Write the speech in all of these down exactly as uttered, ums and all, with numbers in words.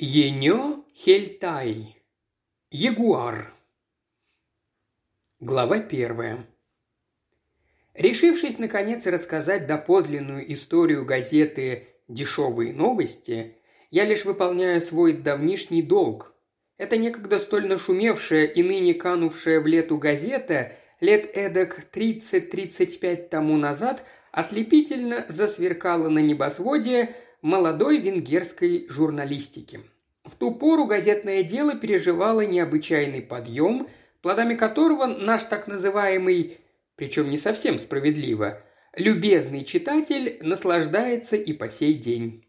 Енё Хельтай. Ягуар. Глава первая. Решившись, наконец, рассказать доподлинную историю газеты «Дешевые новости», я лишь выполняю свой давнишний долг. Эта некогда столь нашумевшая и ныне канувшая в лету газета лет эдак тридцать-тридцать пять тому назад ослепительно засверкала на небосводе молодой венгерской журналистики. В ту пору газетное дело переживало необычайный подъем, плодами которого наш так называемый, причем не совсем справедливо, любезный читатель наслаждается и по сей день.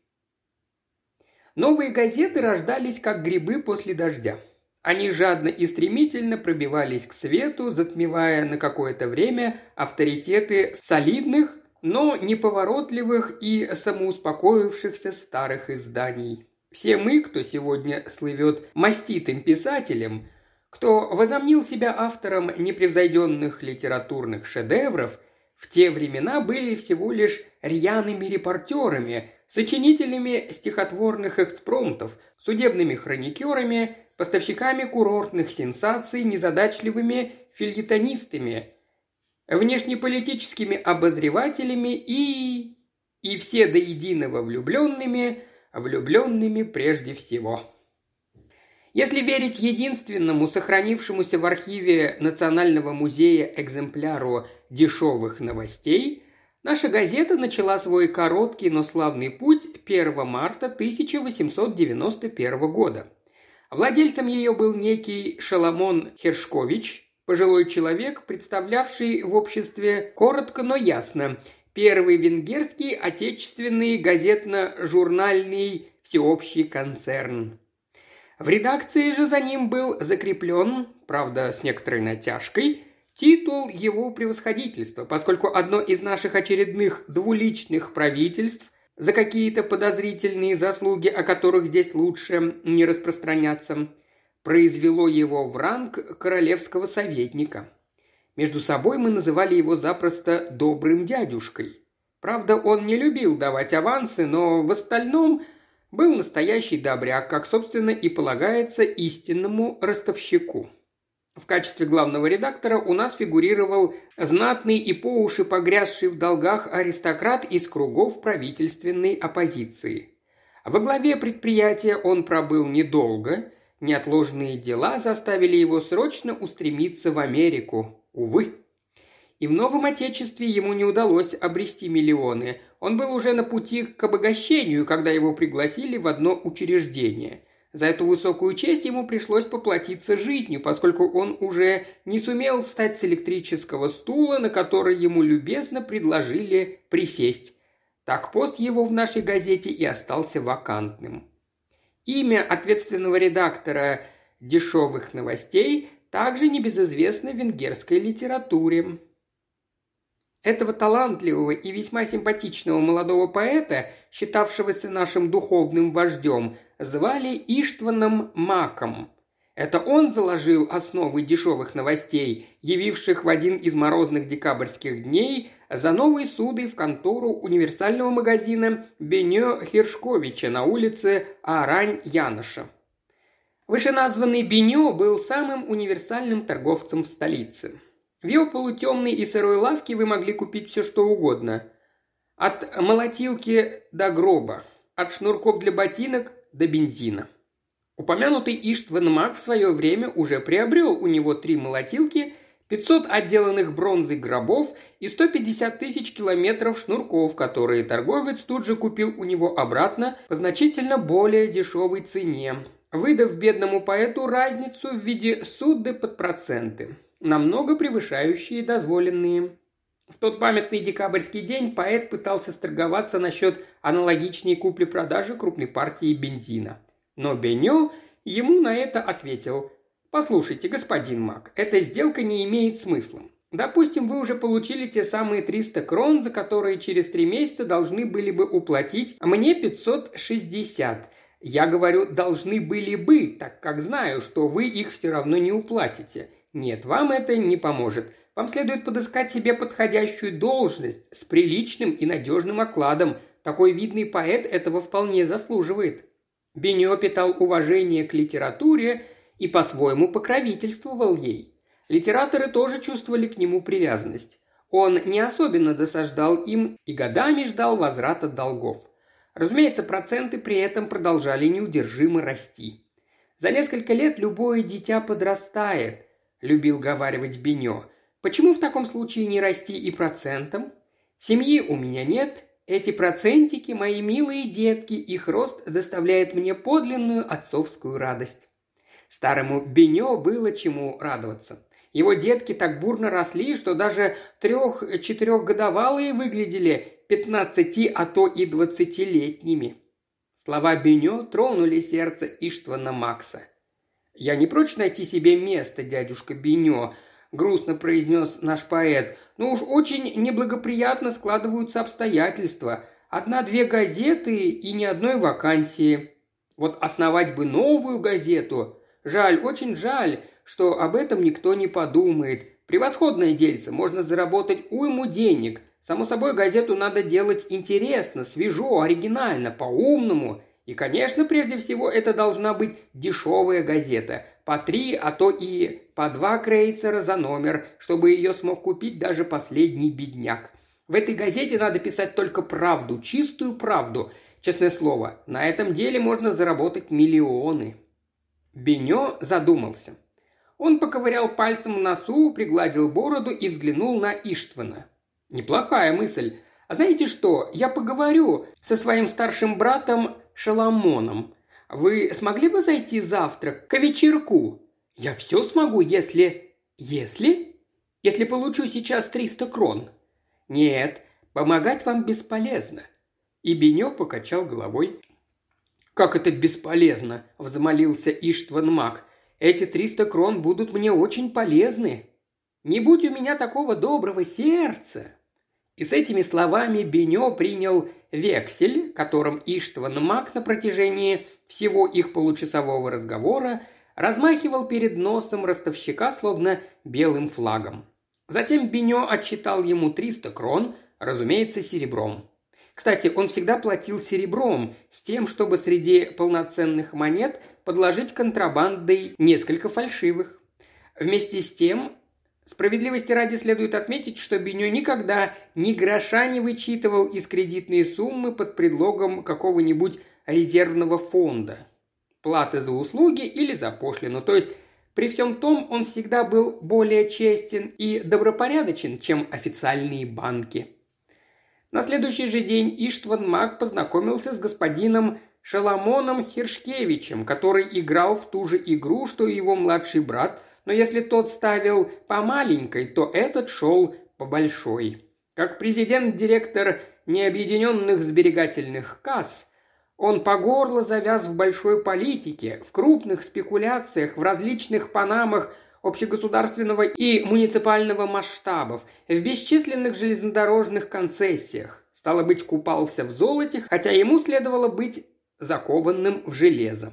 Новые газеты рождались как грибы после дождя. Они жадно и стремительно пробивались к свету, затмевая на какое-то время авторитеты солидных, но неповоротливых и самоуспокоившихся старых изданий. Все мы, кто сегодня слывет маститым писателем, кто возомнил себя автором непревзойденных литературных шедевров, в те времена были всего лишь рьяными репортерами, сочинителями стихотворных экспромтов, судебными хроникерами, поставщиками курортных сенсаций, незадачливыми фельетонистами, внешнеполитическими обозревателями и... и все до единого влюбленными, влюбленными прежде всего. Если верить единственному сохранившемуся в архиве Национального музея экземпляру «Дешевых новостей», наша газета начала свой короткий, но славный путь первого марта тысяча восемьсот девяносто первого года. Владельцем ее был некий Шаломон Хершкович, пожилой человек, представлявший в обществе коротко, но ясно первый венгерский отечественный газетно-журнальный всеобщий концерн. В редакции же за ним был закреплен, правда, с некоторой натяжкой, титул его превосходительства, поскольку одно из наших очередных двуличных правительств, за какие-то подозрительные заслуги, о которых здесь лучше не распространяться, произвело его в ранг королевского советника. Между собой мы называли его запросто «добрым дядюшкой». Правда, он не любил давать авансы, но в остальном был настоящий добряк, как, собственно, и полагается истинному ростовщику. В качестве главного редактора у нас фигурировал знатный и по уши погрязший в долгах аристократ из кругов правительственной оппозиции. Во главе предприятия он пробыл недолго. Неотложные дела заставили его срочно устремиться в Америку. Увы. И в новом отечестве ему не удалось обрести миллионы. Он был уже на пути к обогащению, когда его пригласили в одно учреждение. За эту высокую честь ему пришлось поплатиться жизнью, поскольку он уже не сумел встать с электрического стула, на который ему любезно предложили присесть. Так пост его в нашей газете и остался вакантным. Имя ответственного редактора «Дешевых новостей» также небезызвестно в венгерской литературе. Этого талантливого и весьма симпатичного молодого поэта, считавшегося нашим духовным вождем, звали Иштваном Маком. Это он заложил основы «Дешевых новостей», явивших в один из морозных декабрьских дней за новой судой в контору универсального магазина Бенё Хершковича на улице Арань Яноша. Вышеназванный Бенё был самым универсальным торговцем в столице. В его полутемной и сырой лавке вы могли купить все что угодно. От молотилки до гроба, от шнурков для ботинок до бензина. Упомянутый Иштван Мак в свое время уже приобрел у него три молотилки, пятьсот отделанных бронзой гробов и сто пятьдесят тысяч километров шнурков, которые торговец тут же купил у него обратно по значительно более дешевой цене, выдав бедному поэту разницу в виде судды под проценты, намного превышающие дозволенные. В тот памятный декабрьский день поэт пытался сторговаться насчет аналогичной купли-продажи крупной партии бензина. Но Бенё ему на это ответил: «Послушайте, господин Мак, эта сделка не имеет смысла. Допустим, вы уже получили те самые триста крон, за которые через три месяца должны были бы уплатить мне пятьсот шестьдесят. Я говорю, должны были бы, так как знаю, что вы их все равно не уплатите. Нет, вам это не поможет. Вам следует подыскать себе подходящую должность с приличным и надежным окладом. Такой видный поэт этого вполне заслуживает». Бенё питал уважение к литературе и по-своему покровительствовал ей. Литераторы тоже чувствовали к нему привязанность. Он не особенно досаждал им и годами ждал возврата долгов. Разумеется, проценты при этом продолжали неудержимо расти. «За несколько лет любое дитя подрастает», – любил говаривать Бенё. «Почему в таком случае не расти и процентом? Семьи у меня нет. Эти процентики – мои милые детки, их рост доставляет мне подлинную отцовскую радость». Старому Бенё было чему радоваться. Его детки так бурно росли, что даже трех-четырехгодовалые выглядели пятнадцати, а то и двадцатилетними. Слова Бенё тронули сердце Иштвана Макса. «Я не прочь найти себе место, дядюшка Бенё», – грустно произнес наш поэт, «но уж очень неблагоприятно складываются обстоятельства. Одна-две газеты и ни одной вакансии. Вот основать бы новую газету. Жаль, очень жаль, что об этом никто не подумает. Превосходное дельце, можно заработать уйму денег. Само собой, газету надо делать интересно, свежо, оригинально, по-умному. И, конечно, прежде всего, это должна быть дешевая газета. По три, а то и по два крейцера за номер, чтобы ее смог купить даже последний бедняк. В этой газете надо писать только правду, чистую правду. Честное слово, на этом деле можно заработать миллионы». Бенё задумался. Он поковырял пальцем в носу, пригладил бороду и взглянул на Иштвана. «Неплохая мысль. А знаете что, я поговорю со своим старшим братом Шаломоном. Вы смогли бы зайти завтра к вечерку? Я все смогу, если... Если? Если получу сейчас триста крон. Нет, помогать вам бесполезно». И Бенё покачал головой. «Как это бесполезно?» – взмолился Иштван Мак. «Эти триста крон будут мне очень полезны. Не будь у меня такого доброго сердца». И с этими словами Бенё принял вексель, которым Иштван Мак на протяжении всего их получасового разговора размахивал перед носом ростовщика словно белым флагом. Затем Бенё отсчитал ему триста крон, разумеется, серебром. Кстати, он всегда платил серебром, с тем, чтобы среди полноценных монет подложить контрабандой несколько фальшивых. Вместе с тем, справедливости ради следует отметить, что Бенё никогда ни гроша не вычитывал из кредитной суммы под предлогом какого-нибудь резервного фонда, платы за услуги или за пошлину. То есть при всем том он всегда был более честен и добропорядочен, чем официальные банки. На следующий же день Иштван Мак познакомился с господином Шаломоном Хершковичем, который играл в ту же игру, что и его младший брат, но если тот ставил по маленькой, то этот шел по большой. Как президент-директор необъединенных сберегательных касс, он по горло завяз в большой политике, в крупных спекуляциях, в различных панамах, общегосударственного и муниципального масштабов, в бесчисленных железнодорожных концессиях. Стало быть, купался в золоте, хотя ему следовало быть закованным в железо.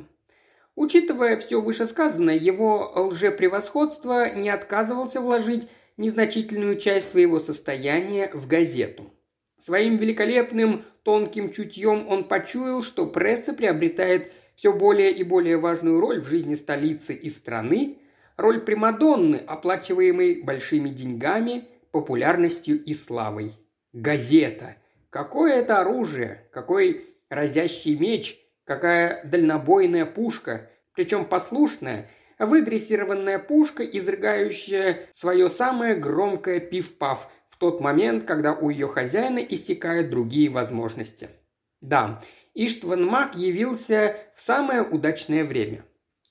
Учитывая все вышесказанное, его лжепревосходство не отказывался вложить незначительную часть своего состояния в газету. Своим великолепным тонким чутьем он почуял, что пресса приобретает все более и более важную роль в жизни столицы и страны, роль примадонны, оплачиваемой большими деньгами, популярностью и славой. Газета. Какое это оружие, какой разящий меч, какая дальнобойная пушка, причем послушная, выдрессированная пушка, изрыгающая свое самое громкое пиф-паф в тот момент, когда у ее хозяина истекают другие возможности. Да, Иштван Мак явился в самое удачное время.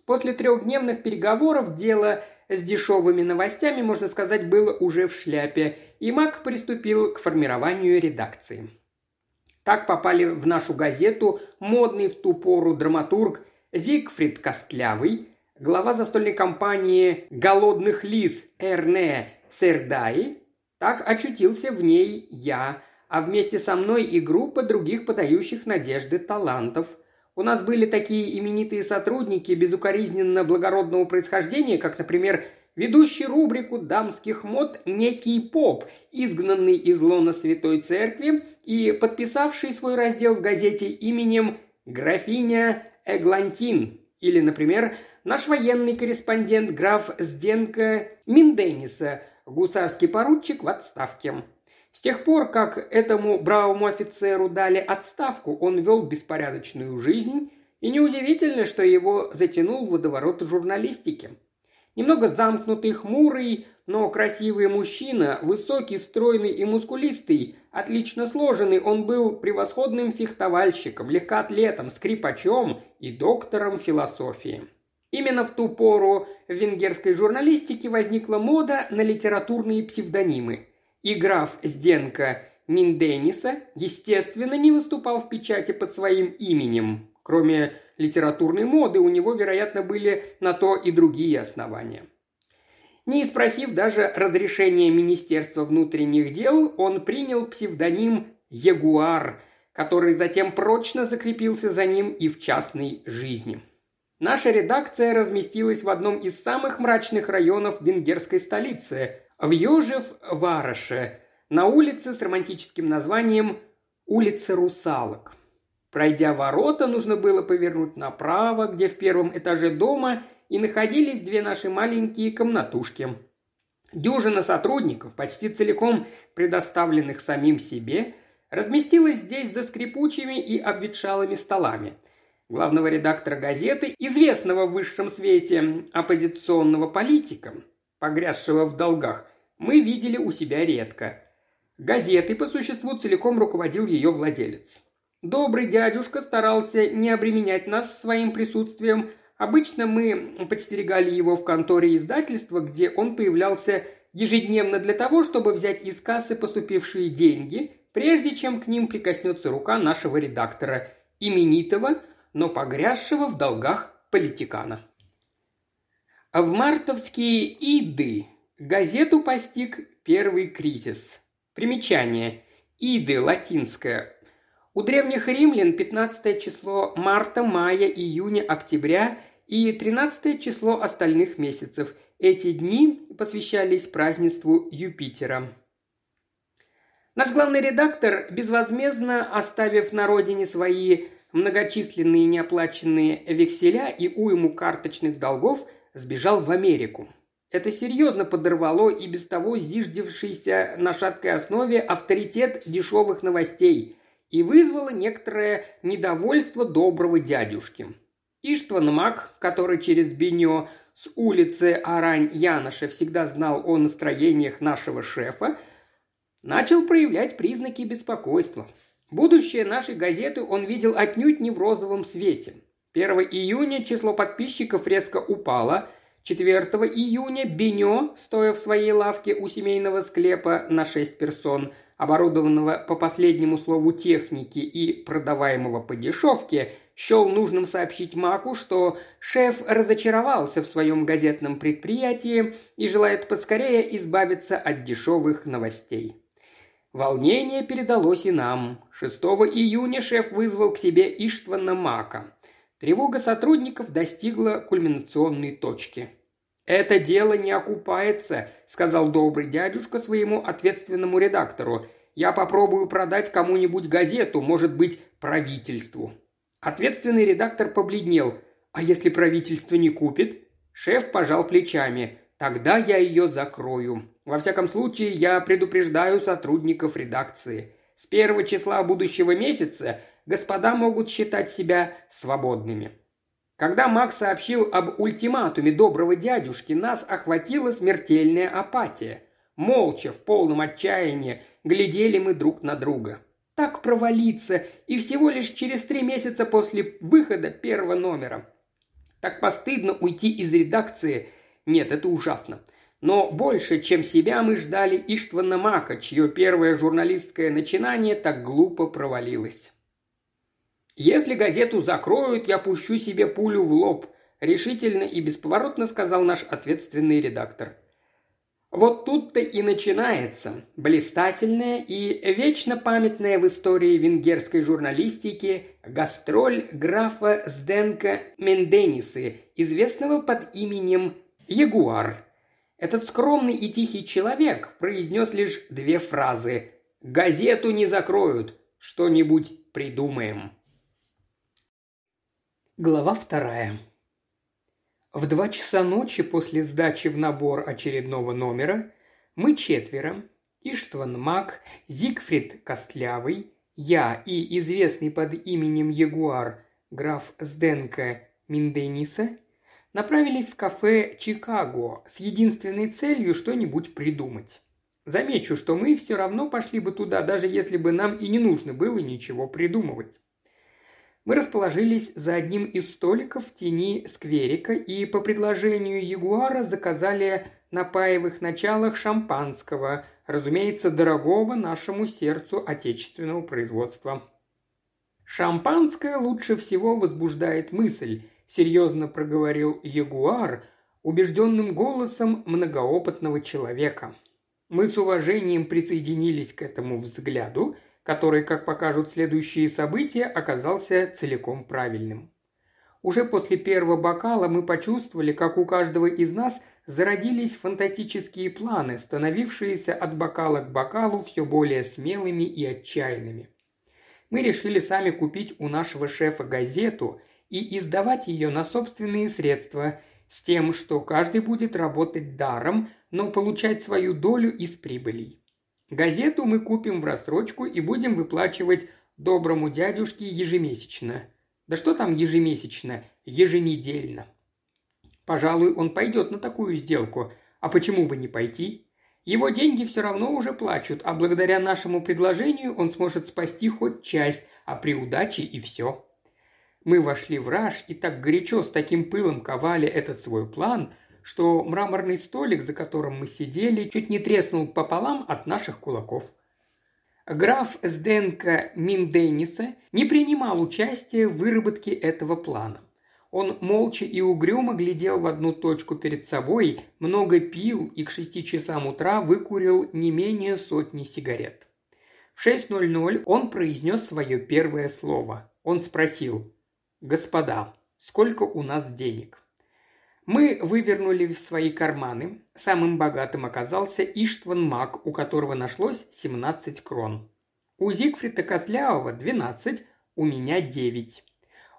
После трехдневных переговоров дело с дешевыми новостями, можно сказать, было уже в шляпе, и Мак приступил к формированию редакции. Так попали в нашу газету модный в ту пору драматург Зигфрид Костлявый, глава застольной компании «Голодных лис» Эрне Цердай, так очутился в ней я, а вместе со мной и группа других подающих надежды талантов. У нас были такие именитые сотрудники безукоризненно благородного происхождения, как, например, ведущий рубрику дамских мод некий поп, изгнанный из лона Святой Церкви и подписавший свой раздел в газете именем «Графиня Эглантин или, например, наш военный корреспондент граф Зденко Миндениса, гусарский поручик в отставке. С тех пор, как этому бравому офицеру дали отставку, он вел беспорядочную жизнь, и неудивительно, что его затянул в водоворот журналистики. Немного замкнутый, хмурый, но красивый мужчина, высокий, стройный и мускулистый, отлично сложенный, он был превосходным фехтовальщиком, легкоатлетом, скрипачом и доктором философии. Именно в ту пору в венгерской журналистике возникла мода на литературные псевдонимы. И граф Зденко Миндениса, естественно, не выступал в печати под своим именем. Кроме литературной моды, у него, вероятно, были на то и другие основания. Не спросив даже разрешения Министерства внутренних дел, он принял псевдоним «Ягуар», который затем прочно закрепился за ним и в частной жизни. Наша редакция разместилась в одном из самых мрачных районов венгерской столицы – в Йожеф Вароше, на улице с романтическим названием «Улица русалок». Пройдя ворота, нужно было повернуть направо, где в первом этаже дома и находились две наши маленькие комнатушки. Дюжина сотрудников, почти целиком предоставленных самим себе, разместилась здесь за скрипучими и обветшалыми столами. Главного редактора газеты, известного в высшем свете оппозиционного политика, погрязшего в долгах, мы видели у себя редко. Газетой по существу целиком руководил ее владелец. Добрый дядюшка старался не обременять нас своим присутствием. Обычно мы подстерегали его в конторе издательства, где он появлялся ежедневно для того, чтобы взять из кассы поступившие деньги, прежде чем к ним прикоснется рука нашего редактора, именитого, но погрязшего в долгах политикана. В мартовские «Иды» газету постиг первый кризис. Примечание. «Иды» латинское. У древних римлян пятнадцатое число марта, мая, июня, октября и тринадцатое число остальных месяцев. Эти дни посвящались празднеству Юпитера. Наш главный редактор, безвозмездно оставив на родине свои многочисленные неоплаченные векселя и уйму карточных долгов, сбежал в Америку. Это серьезно подорвало и без того зиждевшийся на шаткой основе авторитет дешевых новостей – и вызвало некоторое недовольство доброго дядюшки. Иштван Мак, который через Бенё с улицы Арань Яноша всегда знал о настроениях нашего шефа, начал проявлять признаки беспокойства. Будущее нашей газеты он видел отнюдь не в розовом свете. первого июня число подписчиков резко упало. четвертого июня Бенё, стоя в своей лавке у семейного склепа на шесть персон, оборудованного по последнему слову техники и продаваемого по дешевке, счел нужным сообщить Маку, что шеф разочаровался в своем газетном предприятии и желает поскорее избавиться от дешевых новостей. Волнение передалось и нам. шестого июня шеф вызвал к себе Иштвана Мака. Тревога сотрудников достигла кульминационной точки. «Это дело не окупается», – сказал добрый дядюшка своему ответственному редактору. «Я попробую продать кому-нибудь газету, может быть, правительству». Ответственный редактор побледнел. «А если правительство не купит?» Шеф пожал плечами. «Тогда я ее закрою. Во всяком случае, я предупреждаю сотрудников редакции. С первого числа будущего месяца господа могут считать себя свободными». Когда Мак сообщил об ультиматуме доброго дядюшки, нас охватила смертельная апатия. Молча, в полном отчаянии, глядели мы друг на друга. Так провалиться, и всего лишь через три месяца после выхода первого номера. Так постыдно уйти из редакции. Нет, это ужасно. Но больше, чем себя, мы ждали Иштвана Мака, чье первое журналистское начинание так глупо провалилось. «Если газету закроют, я пущу себе пулю в лоб», – решительно и бесповоротно сказал наш ответственный редактор. Вот тут-то и начинается блистательная и вечно памятная в истории венгерской журналистики гастроль графа Зденка Минденисы, известного под именем Ягуар. Этот скромный и тихий человек произнес лишь две фразы: «Газету не закроют, что-нибудь придумаем». Глава вторая. В два часа ночи после сдачи в набор очередного номера мы четверо, Иштван Мак, Зигфрид Костлявый, я и известный под именем Ягуар граф Зденка Миндениса, направились в кафе «Чикаго» с единственной целью что-нибудь придумать. Замечу, что мы все равно пошли бы туда, даже если бы нам и не нужно было ничего придумывать. Мы расположились за одним из столиков в тени скверика и по предложению Ягуара заказали на паевых началах шампанского, разумеется, дорогого нашему сердцу отечественного производства. «Шампанское лучше всего возбуждает мысль», – серьезно проговорил Ягуар убежденным голосом многоопытного человека. Мы с уважением присоединились к этому взгляду, который, как покажут следующие события, оказался целиком правильным. Уже после первого бокала мы почувствовали, как у каждого из нас зародились фантастические планы, становившиеся от бокала к бокалу все более смелыми и отчаянными. Мы решили сами купить у нашего шефа газету и издавать ее на собственные средства, с тем, что каждый будет работать даром, но получать свою долю из прибылей. Газету мы купим в рассрочку и будем выплачивать доброму дядюшке ежемесячно. Да что там ежемесячно? Еженедельно. Пожалуй, он пойдет на такую сделку. А почему бы не пойти? Его деньги все равно уже плачут, а благодаря нашему предложению он сможет спасти хоть часть, а при удаче и все. Мы вошли в раж и так горячо, с таким пылом ковали этот свой план, что мраморный столик, за которым мы сидели, чуть не треснул пополам от наших кулаков. Граф Сденка Миндениса не принимал участия в выработке этого плана. Он молча и угрюмо глядел в одну точку перед собой, много пил и к шести часам утра выкурил не менее сотни сигарет. В шесть ноль-ноль он произнес свое первое слово. Он спросил: «Господа, сколько у нас денег?» Мы вывернули в свои карманы. Самым богатым оказался Иштван Мак, у которого нашлось семнадцать крон. У Зигфрида Костлявого двенадцать, у меня девять.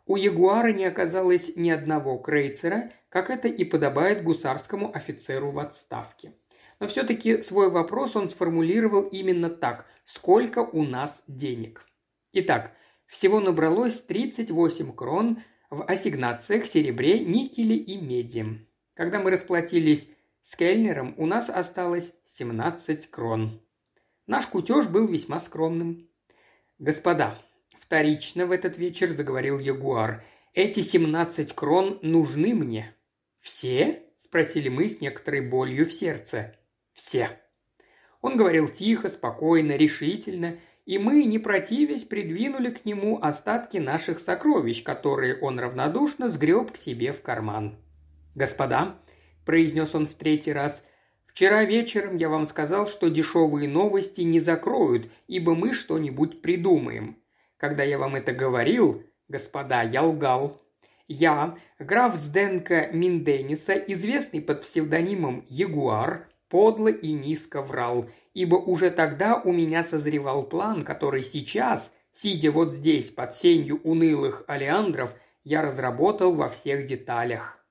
У Ягуара не оказалось ни одного крейцера, как это и подобает гусарскому офицеру в отставке. Но все-таки свой вопрос он сформулировал именно так: «Сколько у нас денег?» Итак, всего набралось тридцать восемь крон – в ассигнациях, серебре, никеле и меди. Когда мы расплатились с кельнером, у нас осталось семнадцать крон. Наш кутеж был весьма скромным. «Господа», – вторично в этот вечер заговорил Ягуар, – «эти семнадцать крон нужны мне». «Все?» – спросили мы с некоторой болью в сердце. «Все». Он говорил тихо, спокойно, решительно, и мы, не противясь, придвинули к нему остатки наших сокровищ, которые он равнодушно сгреб к себе в карман. «Господа», – произнес он в третий раз, – «вчера вечером я вам сказал, что дешевые новости не закроют, ибо мы что-нибудь придумаем. Когда я вам это говорил, господа, я лгал. Я, граф Зденко Миндениса, известный под псевдонимом Ягуар, подло и низко врал, ибо уже тогда у меня созревал план, который сейчас, сидя вот здесь под сенью унылых олеандров, я разработал во всех деталях».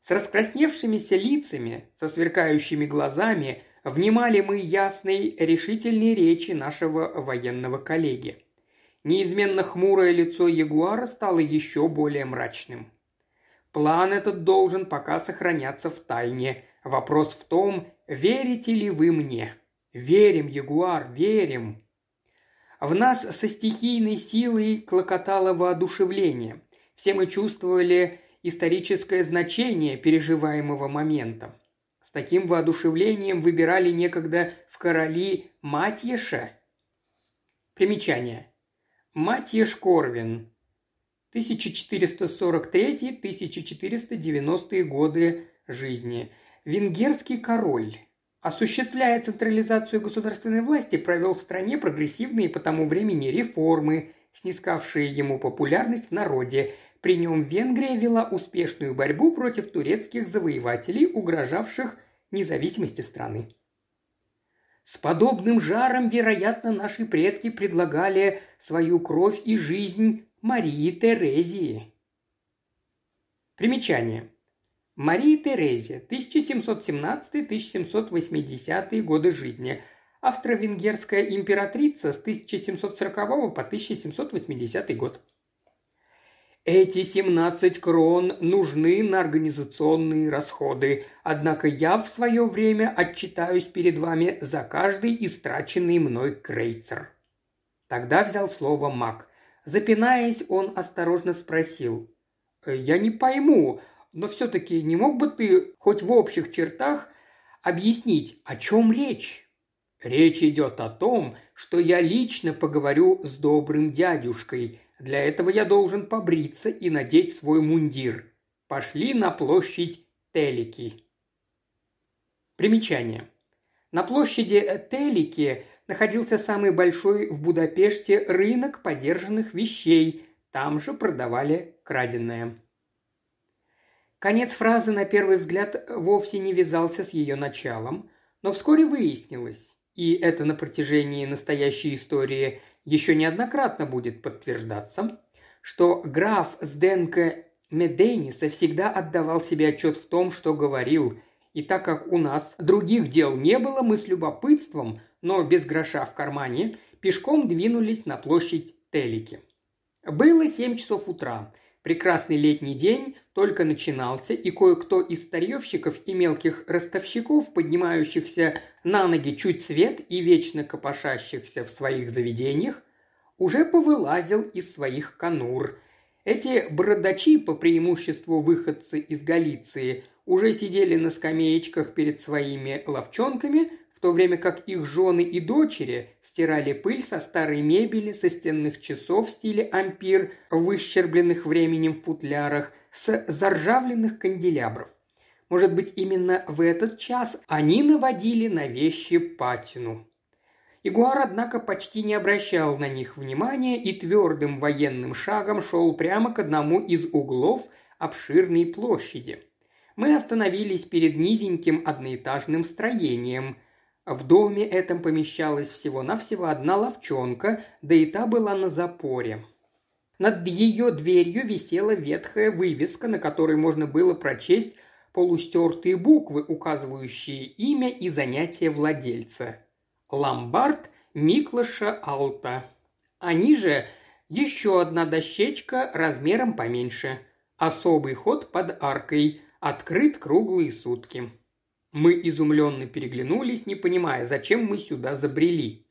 С раскрасневшимися лицами, со сверкающими глазами внимали мы ясной, решительной речи нашего военного коллеги. Неизменно хмурое лицо Ягуара стало еще более мрачным. «План этот должен пока сохраняться в тайне. Вопрос в том, верите ли вы мне?» «Верим, Ягуар, верим!» В нас со стихийной силой клокотало воодушевление. Все мы чувствовали историческое значение переживаемого момента. С таким воодушевлением выбирали некогда в короли Матьеша. Примечание. Матьеш Корвин. тысяча четыреста сорок третий - тысяча четыреста девяностые годы жизни. Венгерский король, осуществляя централизацию государственной власти, провел в стране прогрессивные по тому времени реформы, снискавшие ему популярность в народе. При нем Венгрия вела успешную борьбу против турецких завоевателей, угрожавших независимости страны. «С подобным жаром, вероятно, наши предки предлагали свою кровь и жизнь Марии Терезии. Примечание. Мария Терезия, тысяча семьсот семнадцатый — тысяча семьсот восьмидесятые годы жизни, австро-венгерская императрица с тысяча семьсот сорокового по тысяча семьсот восьмидесятый год. Эти семнадцать крон нужны на организационные расходы, однако я в свое время отчитаюсь перед вами за каждый истраченный мной крейцер. Тогда взял слово Мак. Запинаясь, он осторожно спросил. «Я не пойму, но все-таки не мог бы ты хоть в общих чертах объяснить, о чем речь?» «Речь идет о том, что я лично поговорю с добрым дядюшкой. Для этого я должен побриться и надеть свой мундир. Пошли на площадь Телики». Примечание. На площади Телики находился самый большой в Будапеште рынок подержанных вещей. Там же продавали краденое. Конец фразы на первый взгляд вовсе не вязался с ее началом, но вскоре выяснилось, и это на протяжении настоящей истории еще неоднократно будет подтверждаться, что граф Сденка Миндениса всегда отдавал себе отчет в том, что говорил, и так как у нас других дел не было, мы с любопытством, но без гроша в кармане, пешком двинулись на площадь Телики. Было семь часов утра. Прекрасный летний день только начинался, и кое-кто из старьевщиков и мелких ростовщиков, поднимающихся на ноги чуть свет и вечно копошащихся в своих заведениях, уже повылазил из своих конур. Эти бородачи, по преимуществу выходцы из Галиции, уже сидели на скамеечках перед своими лавчонками, в то время как их жены и дочери стирали пыль со старой мебели, со стенных часов в стиле ампир, выщербленных временем в футлярах, с заржавленных канделябров. Может быть, именно в этот час они наводили на вещи патину. Ягуар, однако, почти не обращал на них внимания и твердым военным шагом шел прямо к одному из углов обширной площади. Мы остановились перед низеньким одноэтажным строением. В доме этом помещалась всего-навсего одна лавчонка, да и та была на запоре. Над ее дверью висела ветхая вывеска, на которой можно было прочесть полустертые буквы, указывающие имя и занятие владельца. Ломбард Миклоша Алта. А ниже еще одна дощечка размером поменьше. Особый ход под аркой. Открыт круглые сутки. Мы изумленно переглянулись, не понимая, зачем мы сюда забрели.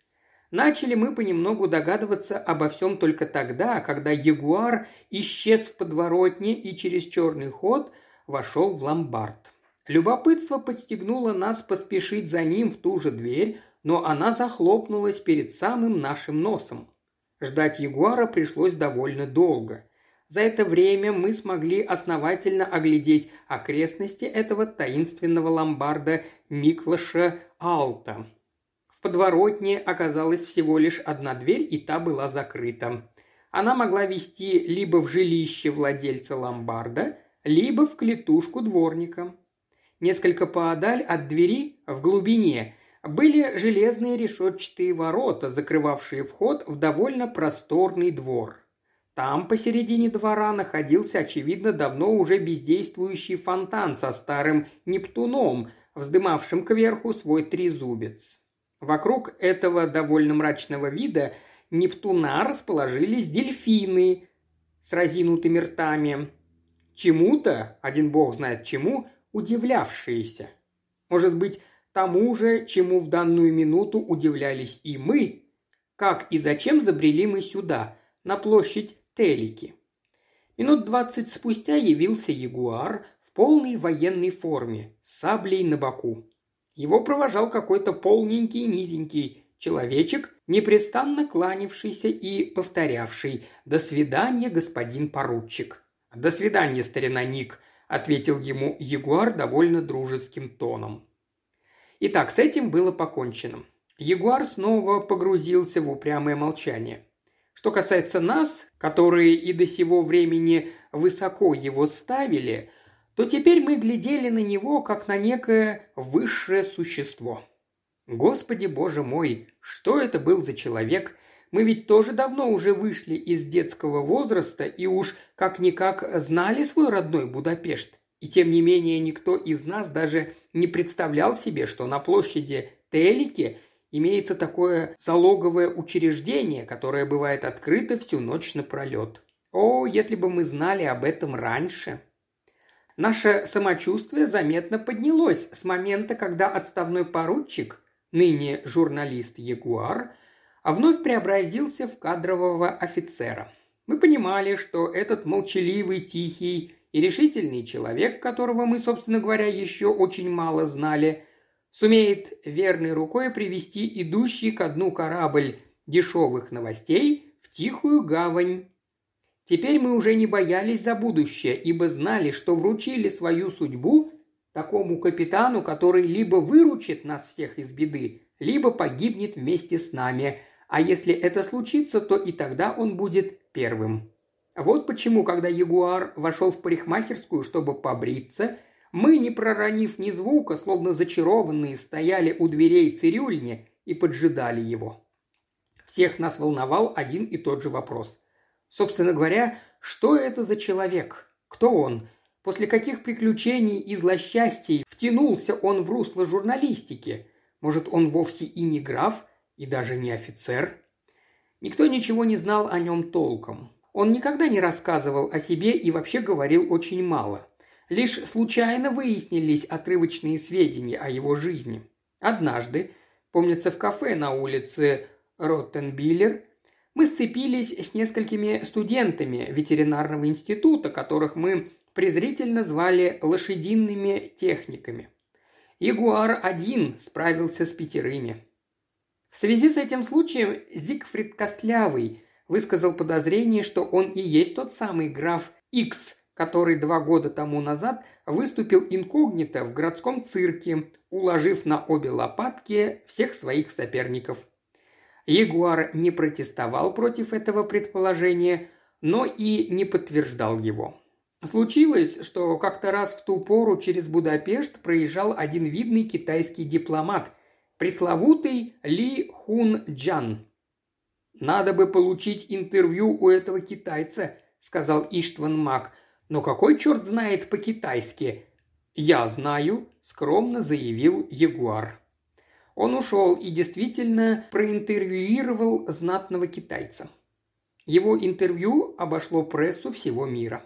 Начали мы понемногу догадываться обо всем только тогда, когда Ягуар исчез в подворотне и через черный ход вошел в ломбард. Любопытство подстегнуло нас поспешить за ним в ту же дверь, но она захлопнулась перед самым нашим носом. Ждать Ягуара пришлось довольно долго. За это время мы смогли основательно оглядеть окрестности этого таинственного ломбарда Миклоша Алта. В подворотне оказалась всего лишь одна дверь, и та была закрыта. Она могла вести либо в жилище владельца ломбарда, либо в клетушку дворника. Несколько поодаль от двери, в глубине, были железные решетчатые ворота, закрывавшие вход в довольно просторный двор. Там посередине двора находился, очевидно, давно уже бездействующий фонтан со старым Нептуном, вздымавшим кверху свой трезубец. Вокруг этого довольно мрачного вида Нептуна расположились дельфины с разинутыми ртами, чему-то, один бог знает чему, удивлявшиеся. Может быть, тому же, чему в данную минуту удивлялись и мы? Как и зачем забрели мы сюда, на площадь Телики. Минут двадцать спустя явился Ягуар в полной военной форме, с саблей на боку. Его провожал какой-то полненький, низенький человечек, непрестанно кланявшийся и повторявший «До свидания, господин поручик». «До свидания, старина Ник», – ответил ему Ягуар довольно дружеским тоном. Итак, с этим было покончено. Ягуар снова погрузился в упрямое молчание. Что касается нас, которые и до сего времени высоко его ставили, то теперь мы глядели на него, как на некое высшее существо. Господи боже мой, что это был за человек? Мы ведь тоже давно уже вышли из детского возраста и уж как-никак знали свой родной Будапешт. И тем не менее никто из нас даже не представлял себе, что на площади Телики имеется такое залоговое учреждение, которое бывает открыто всю ночь напролет. О, если бы мы знали об этом раньше! Наше самочувствие заметно поднялось с момента, когда отставной поручик, ныне журналист Ягуар, а вновь преобразился в кадрового офицера. Мы понимали, что этот молчаливый, тихий и решительный человек, которого мы, собственно говоря, еще очень мало знали, сумеет верной рукой привести идущий ко дну корабль дешевых новостей в тихую гавань. Теперь мы уже не боялись за будущее, ибо знали, что вручили свою судьбу такому капитану, который либо выручит нас всех из беды, либо погибнет вместе с нами, а если это случится, то и тогда он будет первым. Вот почему, когда Ягуар вошел в парикмахерскую, чтобы побриться, мы, не проронив ни звука, словно зачарованные, стояли у дверей цирюльни и поджидали его. Всех нас волновал один и тот же вопрос. Собственно говоря, что это за человек? Кто он? После каких приключений и злосчастий втянулся он в русло журналистики? Может, он вовсе и не граф, и даже не офицер? Никто ничего не знал о нем толком. Он никогда не рассказывал о себе и вообще говорил очень мало. Лишь случайно выяснились отрывочные сведения о его жизни. Однажды, помнится, в кафе на улице Роттенбиллер, мы сцепились с несколькими студентами ветеринарного института, которых мы презрительно звали лошадиными техниками. Ягуар один справился с пятерыми. В связи с этим случаем Зигфрид Костлявый высказал подозрение, что он и есть тот самый граф Икс, который два года тому назад выступил инкогнито в городском цирке, уложив на обе лопатки всех своих соперников. Ягуар не протестовал против этого предположения, но и не подтверждал его. Случилось, что как-то раз в ту пору через Будапешт проезжал один видный китайский дипломат, пресловутый Ли Хунчжан. «Надо бы получить интервью у этого китайца», – сказал Иштван Мак. «Но какой черт знает по-китайски?» «Я знаю», – скромно заявил Ягуар. Он ушел и действительно проинтервьюировал знатного китайца. Его интервью обошло прессу всего мира.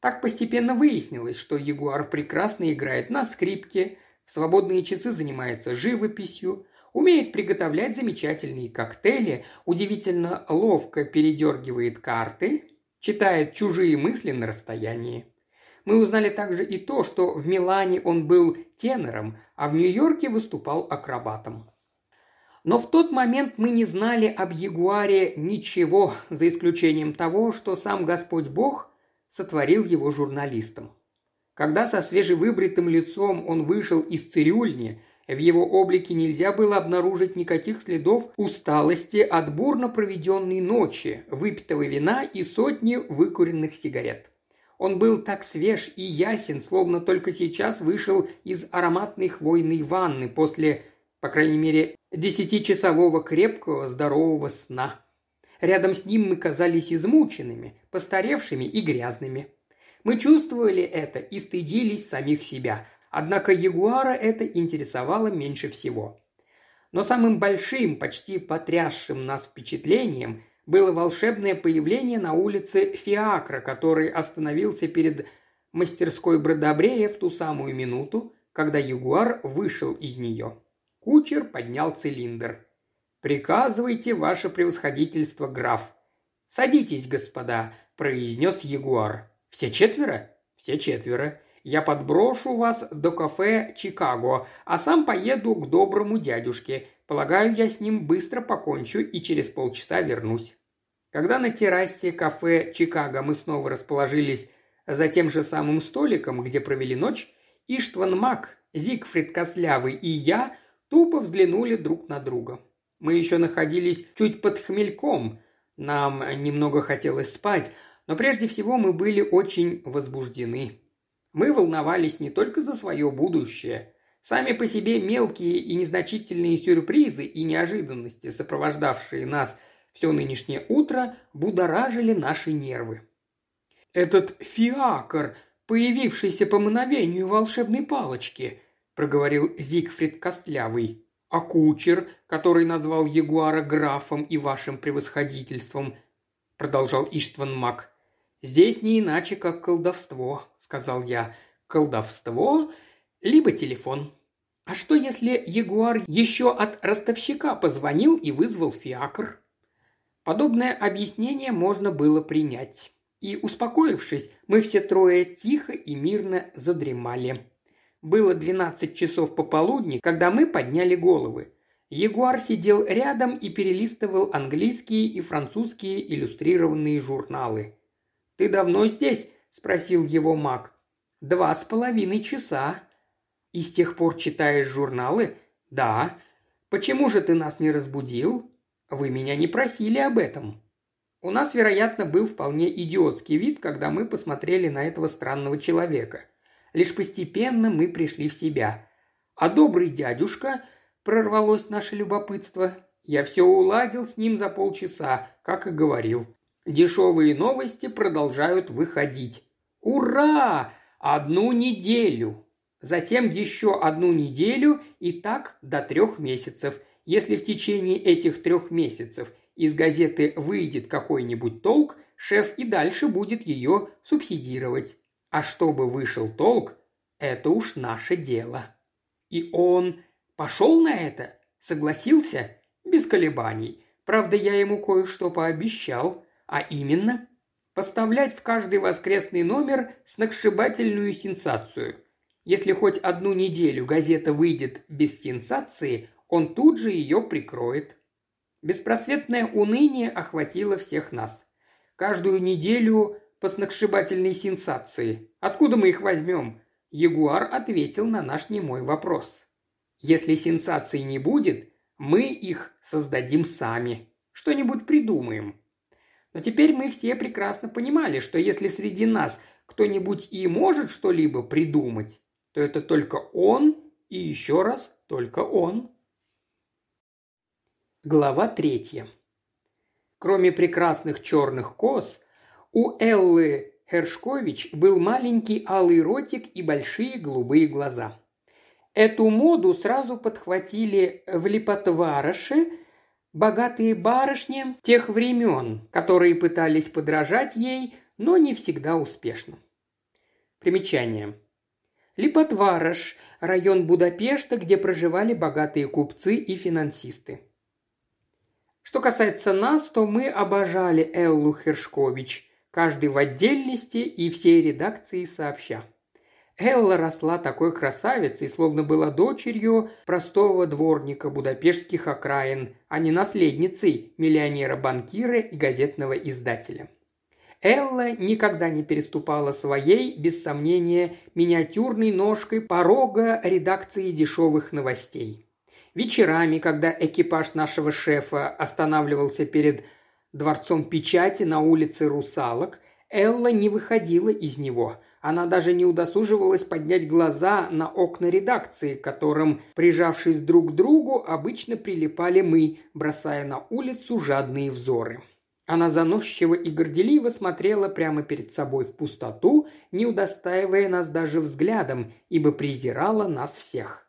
Так постепенно выяснилось, что Ягуар прекрасно играет на скрипке, в свободные часы занимается живописью, умеет приготовлять замечательные коктейли, удивительно ловко передергивает карты, читает чужие мысли на расстоянии. Мы узнали также и то, что в Милане он был тенором, а в Нью-Йорке выступал акробатом. Но в тот момент мы не знали об Ягуаре ничего, за исключением того, что сам Господь Бог сотворил его журналистом. Когда со свежевыбритым лицом он вышел из цирюльни, в его облике нельзя было обнаружить никаких следов усталости от бурно проведенной ночи, выпитого вина и сотни выкуренных сигарет. Он был так свеж и ясен, словно только сейчас вышел из ароматной хвойной ванны после, по крайней мере, десятичасового крепкого здорового сна. Рядом с ним мы казались измученными, постаревшими и грязными. Мы чувствовали это и стыдились самих себя, однако Ягуара это интересовало меньше всего. Но самым большим, почти потрясшим нас впечатлением – было волшебное появление на улице Фиакра, который остановился перед мастерской Бродобрея в ту самую минуту, когда Ягуар вышел из нее. Кучер поднял цилиндр. «Приказывайте, ваше превосходительство, граф». «Садитесь, господа», – произнес Ягуар. «Все четверо?» «Все четверо. Я подброшу вас до кафе Чикаго, а сам поеду к доброму дядюшке. Полагаю, я с ним быстро покончу и через полчаса вернусь». Когда на террасе кафе «Чикаго» мы снова расположились за тем же самым столиком, где провели ночь, Иштван Мак, Зигфрид Костлявый и я тупо взглянули друг на друга. Мы еще находились чуть под хмельком, нам немного хотелось спать, но прежде всего мы были очень возбуждены. Мы волновались не только за свое будущее. Сами по себе мелкие и незначительные сюрпризы и неожиданности, сопровождавшие нас Все нынешнее утро будоражили наши нервы. «Этот фиакр, появившийся по мановению волшебной палочки», – проговорил Зигфрид Костлявый. «А кучер, который назвал Ягуара графом и вашим превосходительством», – продолжал Иштван Мак. «Здесь не иначе, как колдовство», – сказал я. «Колдовство, либо телефон». «А что, если Ягуар еще от ростовщика позвонил и вызвал фиакр?» Подобное объяснение можно было принять. И, успокоившись, мы все трое тихо и мирно задремали. Было двенадцать часов пополудни, когда мы подняли головы. Ягуар сидел рядом и перелистывал английские и французские иллюстрированные журналы. «Ты давно здесь?» – спросил его Мак. «Два с половиной часа». «И с тех пор читаешь журналы?» «Да». «Почему же ты нас не разбудил?» «Вы меня не просили об этом». У нас, вероятно, был вполне идиотский вид, когда мы посмотрели на этого странного человека. Лишь постепенно мы пришли в себя. «А добрый дядюшка», – прорвалось наше любопытство, – «я все уладил с ним за полчаса, как и говорил. Дешевые новости продолжают выходить». «Ура! Одну неделю!» Затем еще одну неделю и так до трех месяцев. Если в течение этих трех месяцев из газеты выйдет какой-нибудь толк, шеф и дальше будет ее субсидировать. А чтобы вышел толк, это уж наше дело. И он пошел на это? Согласился? Без колебаний. Правда, я ему кое-что пообещал. А именно, поставлять в каждый воскресный номер сногсшибательную сенсацию. Если хоть одну неделю газета выйдет без сенсации, он тут же ее прикроет. Беспросветное уныние охватило всех нас. Каждую неделю по сногсшибательной сенсации. Откуда мы их возьмем? Ягуар ответил на наш немой вопрос. Если сенсации не будет, мы их создадим сами. Что-нибудь придумаем. Но теперь мы все прекрасно понимали, что если среди нас кто-нибудь и может что-либо придумать, то это только он и еще раз только он. Глава третья. Кроме прекрасных черных коз, у Эллы Хершкович был маленький алый ротик и большие голубые глаза. Эту моду сразу подхватили в Липотвароже богатые барышни тех времен, которые пытались подражать ей, но не всегда успешно. Примечание. Липотварож – район Будапешта, где проживали богатые купцы и финансисты. Что касается нас, то мы обожали Эллу Хершкович, каждый в отдельности и всей редакции сообща. Элла росла такой красавицей, словно была дочерью простого дворника будапештских окраин, а не наследницей миллионера-банкира и газетного издателя. Элла никогда не переступала своей, без сомнения, миниатюрной ножкой порога редакции дешевых новостей. Вечерами, когда экипаж нашего шефа останавливался перед дворцом печати на улице Русалок, Элла не выходила из него. Она даже не удосуживалась поднять глаза на окна редакции, к которым, прижавшись друг к другу, обычно прилипали мы, бросая на улицу жадные взоры. Она заносчиво и горделиво смотрела прямо перед собой в пустоту, не удостаивая нас даже взглядом, ибо презирала нас всех.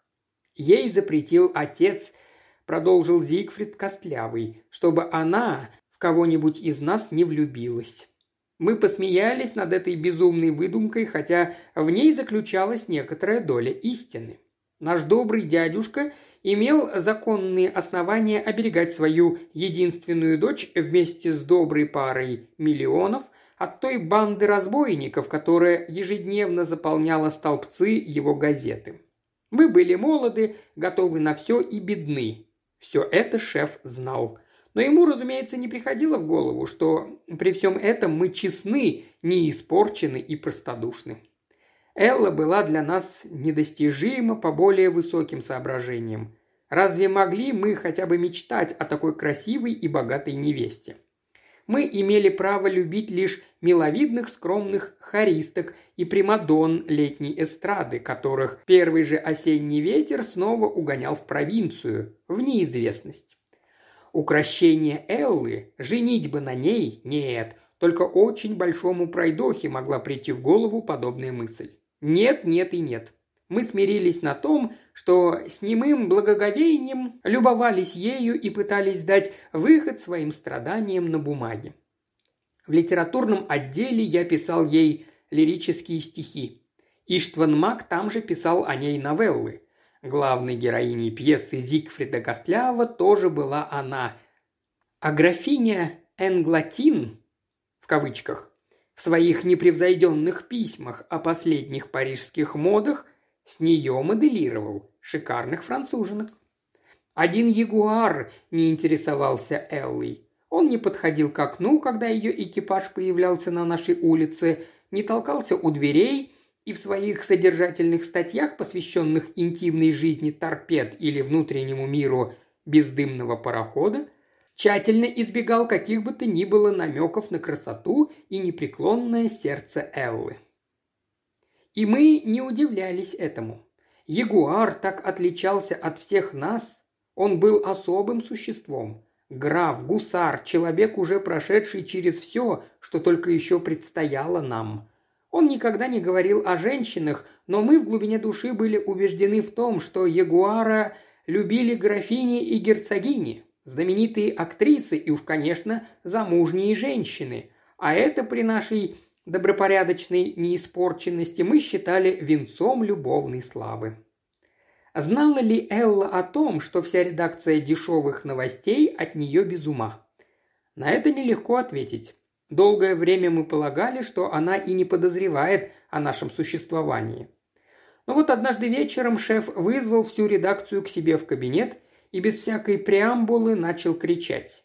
«Ей запретил отец», – продолжил Зигфрид Костлявый, – «чтобы она в кого-нибудь из нас не влюбилась». Мы посмеялись над этой безумной выдумкой, хотя в ней заключалась некоторая доля истины. Наш добрый дядюшка имел законные основания оберегать свою единственную дочь вместе с доброй парой миллионов от той банды разбойников, которая ежедневно заполняла столбцы его газеты. Мы были молоды, готовы на все и бедны. Все это шеф знал. Но ему, разумеется, не приходило в голову, что при всем этом мы честны, не испорчены и простодушны. Элла была для нас недостижима по более высоким соображениям. Разве могли мы хотя бы мечтать о такой красивой и богатой невесте? Мы имели право любить лишь миловидных скромных хористок и примадон летней эстрады, которых первый же осенний ветер снова угонял в провинцию, в неизвестность. Укращение Эллы, женитьба на ней, нет, только очень большому пройдохе могла прийти в голову подобная мысль. Нет, нет и нет. Мы смирились на том, что с немым благоговением любовались ею и пытались дать выход своим страданиям на бумаге. В литературном отделе я писал ей лирические стихи. Иштван Мак там же писал о ней новеллы. Главной героиней пьесы Зигфрида Костлява тоже была она. А графиня Эглантин, в кавычках, в своих непревзойденных письмах о последних парижских модах с нее моделировал шикарных француженок. Один Ягуар не интересовался Эллой. Он не подходил к окну, когда ее экипаж появлялся на нашей улице, не толкался у дверей и в своих содержательных статьях, посвященных интимной жизни торпед или внутреннему миру бездымного парохода, тщательно избегал каких бы то ни было намеков на красоту и непреклонное сердце Эллы. И мы не удивлялись этому. Ягуар так отличался от всех нас. Он был особым существом. Граф, гусар, человек, уже прошедший через все, что только еще предстояло нам. Он никогда не говорил о женщинах, но мы в глубине души были убеждены в том, что Ягуара любили графини и герцогини, знаменитые актрисы и уж, конечно, замужние женщины. А это при нашей добропорядочной неиспорченности мы считали венцом любовной славы. Знала ли Элла о том, что вся редакция дешевых новостей от нее без ума? На это нелегко ответить. Долгое время мы полагали, что она и не подозревает о нашем существовании. Но вот однажды вечером шеф вызвал всю редакцию к себе в кабинет и без всякой преамбулы начал кричать.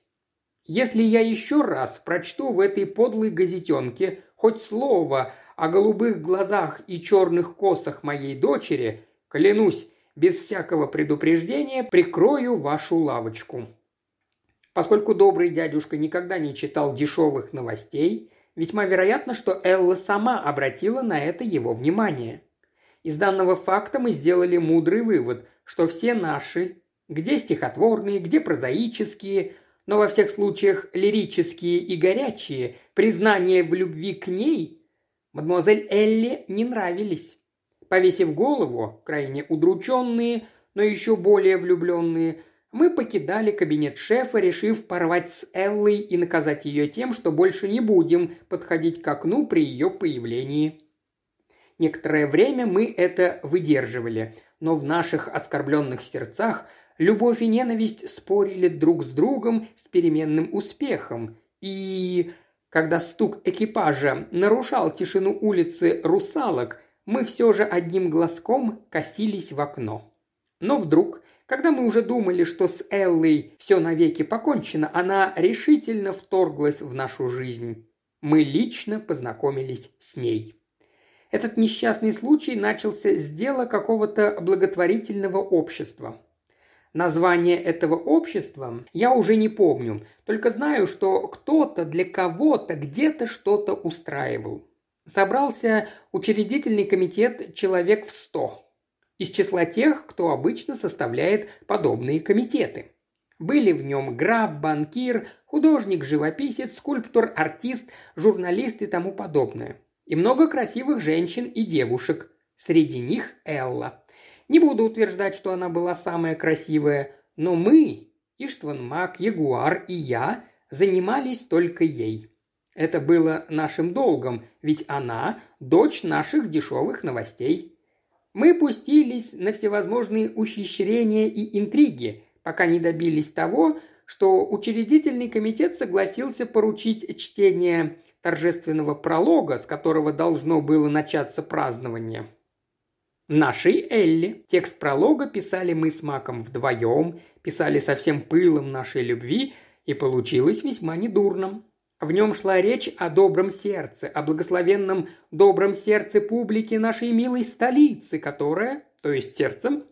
«Если я еще раз прочту в этой подлой газетенке хоть слово о голубых глазах и черных косах моей дочери, клянусь, без всякого предупреждения прикрою вашу лавочку». Поскольку добрый дядюшка никогда не читал дешевых новостей, весьма вероятно, что Элла сама обратила на это его внимание. Из данного факта мы сделали мудрый вывод, что все наши, где стихотворные, где прозаические, но во всех случаях лирические и горячие, признания в любви к ней мадемуазель Элле не нравились. Повесив голову, крайне удрученные, но еще более влюбленные, мы покидали кабинет шефа, решив порвать с Эллой и наказать ее тем, что больше не будем подходить к окну при ее появлении. Некоторое время мы это выдерживали, но в наших оскорбленных сердцах любовь и ненависть спорили друг с другом с переменным успехом. И когда стук экипажа нарушал тишину улицы Русалок, мы все же одним глазком косились в окно. Но вдруг, когда мы уже думали, что с Эллой все навеки покончено, она решительно вторглась в нашу жизнь. Мы лично познакомились с ней. Этот несчастный случай начался с дела какого-то благотворительного общества. Название этого общества я уже не помню, только знаю, что кто-то для кого-то где-то что-то устраивал. Собрался учредительный комитет человек в сто. Из числа тех, кто обычно составляет подобные комитеты. Были в нем граф, банкир, художник, живописец, скульптор, артист, журналист и тому подобное. И много красивых женщин и девушек. Среди них Элла. Не буду утверждать, что она была самая красивая, но мы, Иштван Мак, Ягуар и я, занимались только ей. Это было нашим долгом, ведь она – дочь наших дешевых новостей. Мы пустились на всевозможные ухищрения и интриги, пока не добились того, что учредительный комитет согласился поручить чтение торжественного пролога, с которого должно было начаться празднование, нашей Элли. Текст пролога писали мы с Маком вдвоем, писали со всем пылом нашей любви, и получилось весьма недурно. В нем шла речь о добром сердце, о благословенном добром сердце публики нашей милой столицы, которая, то есть сердцем,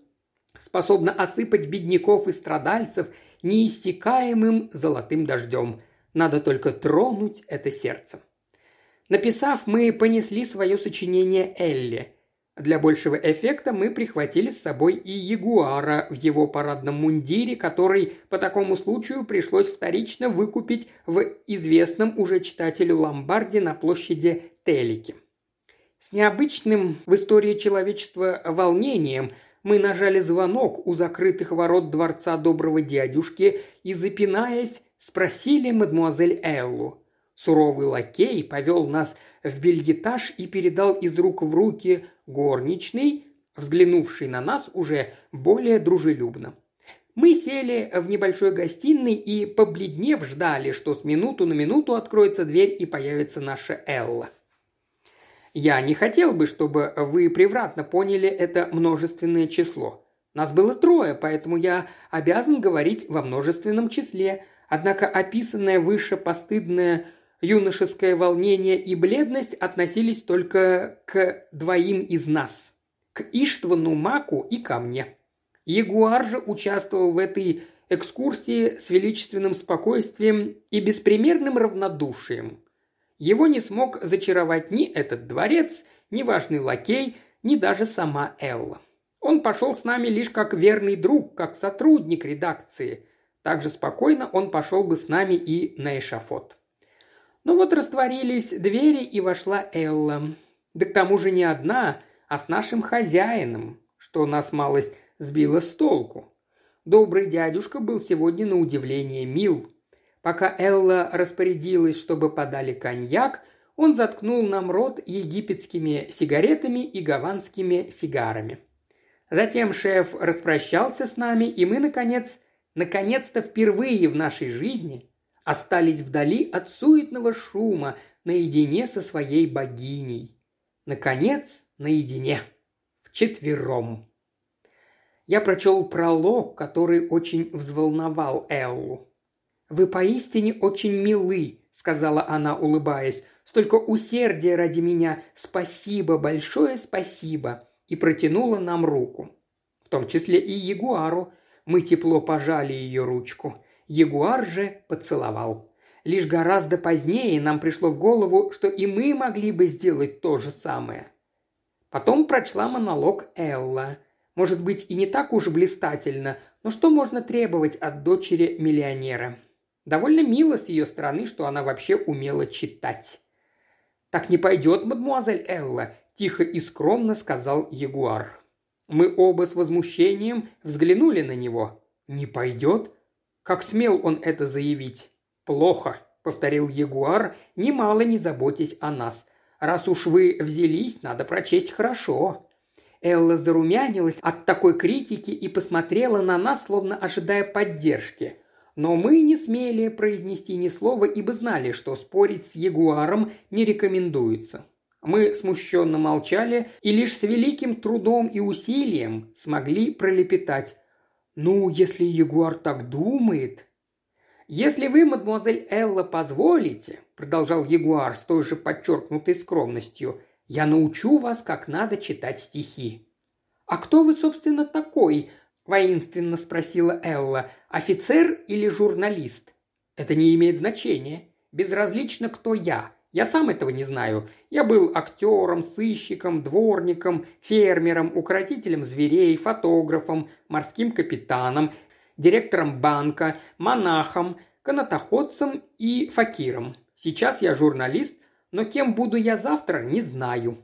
способна осыпать бедняков и страдальцев неиссякаемым золотым дождем. Надо только тронуть это сердце. Написав, мы понесли свое сочинение Элле. Для большего эффекта мы прихватили с собой и ягуара в его парадном мундире, который по такому случаю пришлось вторично выкупить в известном уже читателю ломбарде на площади Телики. С необычным в истории человечества волнением мы нажали звонок у закрытых ворот дворца доброго дядюшки и, запинаясь, спросили мадмуазель Эллу. Суровый лакей повел нас в бельетаж и передал из рук в руки горничной, взглянувшей на нас уже более дружелюбно. Мы сели в небольшой гостиной и, побледнев, ждали, что с минуту на минуту откроется дверь и появится наша Элла. Я не хотел бы, чтобы вы превратно поняли это множественное число. Нас было трое, поэтому я обязан говорить во множественном числе. Однако описанное выше постыдное юношеское волнение и бледность относились только к двоим из нас, к Иштвану Маку и ко мне. Ягуар же участвовал в этой экскурсии с величественным спокойствием и беспримерным равнодушием. Его не смог зачаровать ни этот дворец, ни важный лакей, ни даже сама Элла. Он пошел с нами лишь как верный друг, как сотрудник редакции. Так же спокойно он пошел бы с нами и на эшафот. Но вот растворились двери, и вошла Элла. Да к тому же не одна, а с нашим хозяином, что нас малость сбило с толку. Добрый дядюшка был сегодня на удивление мил. Пока Элла распорядилась, чтобы подали коньяк, он заткнул нам рот египетскими сигаретами и гаванскими сигарами. Затем шеф распрощался с нами, и мы, наконец, наконец-то впервые в нашей жизни остались вдали от суетного шума, наедине со своей богиней. Наконец, наедине. Вчетвером. Я прочел пролог, который очень взволновал Эллу. «Вы поистине очень милы», — сказала она, улыбаясь. «Столько усердия ради меня. Спасибо, большое спасибо». И протянула нам руку. В том числе и ягуару. Мы тепло пожали ее ручку. Ягуар же поцеловал. Лишь гораздо позднее нам пришло в голову, что и мы могли бы сделать то же самое. Потом прочла монолог Элла. Может быть, и не так уж блистательно, но что можно требовать от дочери миллионера? Довольно мило с ее стороны, что она вообще умела читать. «Так не пойдет, мадмуазель Элла», – тихо и скромно сказал ягуар. Мы оба с возмущением взглянули на него. «Не пойдет?» Как смел он это заявить? «Плохо», — повторил ягуар, немало не заботясь о нас. «Раз уж вы взялись, надо прочесть хорошо». Элла зарумянилась от такой критики и посмотрела на нас, словно ожидая поддержки. Но мы не смели произнести ни слова, ибо знали, что спорить с ягуаром не рекомендуется. Мы смущенно молчали и лишь с великим трудом и усилием смогли пролепетать. «Ну, если ягуар так думает...» «Если вы, мадемуазель Элла, позволите, — продолжал ягуар с той же подчеркнутой скромностью, — я научу вас, как надо читать стихи». «А кто вы, собственно, такой?» — воинственно спросила Элла. «Офицер или журналист?» «Это не имеет значения. Безразлично, кто я. Я сам этого не знаю. Я был актером, сыщиком, дворником, фермером, укротителем зверей, фотографом, морским капитаном, директором банка, монахом, канатоходцем и факиром. Сейчас я журналист, но кем буду я завтра, не знаю».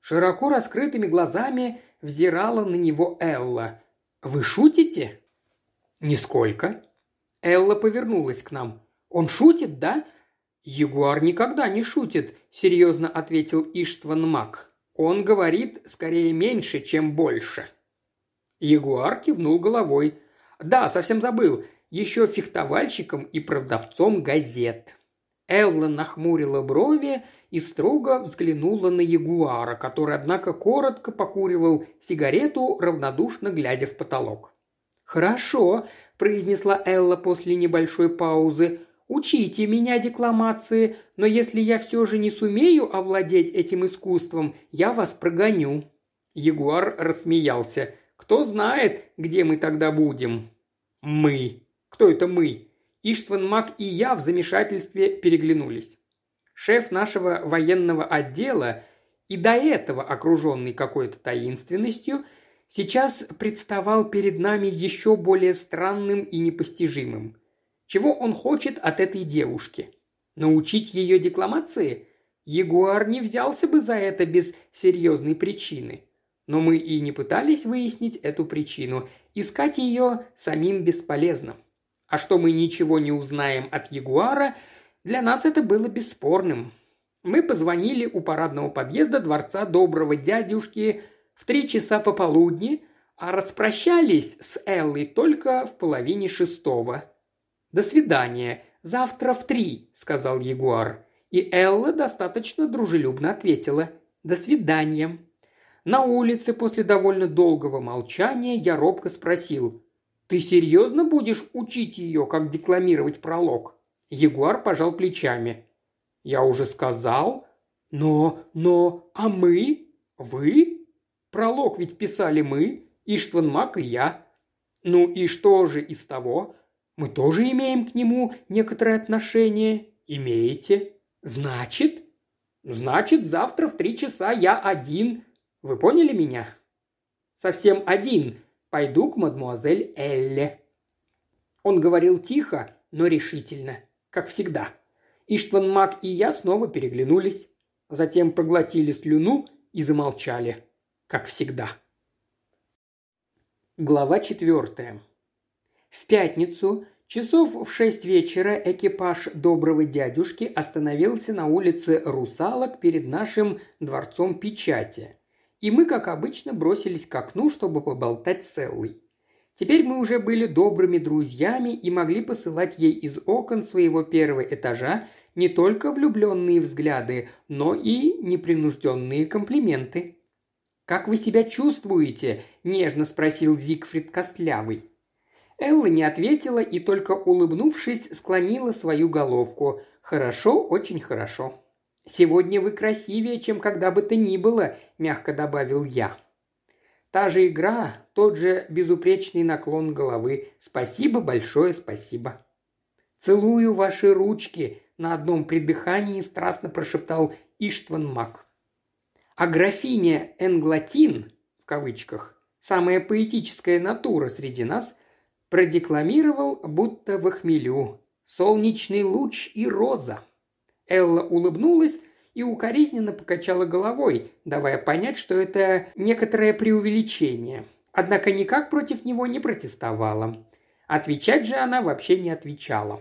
Широко раскрытыми глазами взирала на него Элла. «Вы шутите?» «Нисколько». Элла повернулась к нам. «Он шутит, да?» «Ягуар никогда не шутит», – серьезно ответил Иштван Мак. «Он говорит скорее меньше, чем больше». Ягуар кивнул головой. «Да, совсем забыл. Еще фехтовальщиком и продавцом газет». Элла нахмурила брови и строго взглянула на ягуара, который, однако, коротко покуривал сигарету, равнодушно глядя в потолок. «Хорошо», – произнесла Элла после небольшой паузы. «Учите меня декламации, но если я все же не сумею овладеть этим искусством, я вас прогоню». Ягуар рассмеялся. «Кто знает, где мы тогда будем?» «Мы». «Кто это мы?» Иштван Мак и я в замешательстве переглянулись. Шеф нашего военного отдела и до этого, окруженный какой-то таинственностью, сейчас представал перед нами еще более странным и непостижимым. Чего он хочет от этой девушки? Научить ее декламации? Ягуар не взялся бы за это без серьезной причины. Но мы и не пытались выяснить эту причину. Искать ее самим бесполезно. А что мы ничего не узнаем от Ягуара, для нас это было бесспорным. Мы позвонили у парадного подъезда дворца доброго дядюшки в три часа пополудни, а распрощались с Эллой только в половине шестого. «До свидания. Завтра в три», – сказал Ягуар. И Элла достаточно дружелюбно ответила: «До свидания». На улице после довольно долгого молчания я робко спросил: «Ты серьезно будешь учить ее, как декламировать пролог?» Ягуар пожал плечами. «Я уже сказал». «Но, но, а мы? Вы? Пролог ведь писали мы, Иштван Мак и я». «Ну и что же из того? Мы тоже имеем к нему некоторое отношение». «Имеете». «Значит?» «Значит, завтра в три часа я один». Вы поняли меня? Совсем один. Пойду к мадмуазель Элле. Он говорил тихо, но решительно, как всегда. Иштван Мак и я снова переглянулись, затем проглотили слюну и замолчали, как всегда. Глава четвертая. В пятницу часов в шесть вечера экипаж доброго дядюшки остановился на улице Русалок перед нашим дворцом печати. И мы, как обычно, бросились к окну, чтобы поболтать с Эллой. Теперь мы уже были добрыми друзьями и могли посылать ей из окон своего первого этажа не только влюбленные взгляды, но и непринужденные комплименты. «Как вы себя чувствуете?» – нежно спросил Зигфрид Костлявый. Элла не ответила и, только улыбнувшись, склонила свою головку. «Хорошо, очень хорошо». «Сегодня вы красивее, чем когда бы то ни было», – мягко добавил я. Та же игра, тот же безупречный наклон головы. Спасибо, большое спасибо. «Целую ваши ручки», – на одном придыхании страстно прошептал Иштван Мак. «А графиня Эглантин, в кавычках, самая поэтическая натура среди нас, продекламировал, будто во хмелю. Солнечный луч и роза». Элла улыбнулась и укоризненно покачала головой, давая понять, что это некоторое преувеличение. Однако никак против него не протестовала. Отвечать же она вообще не отвечала.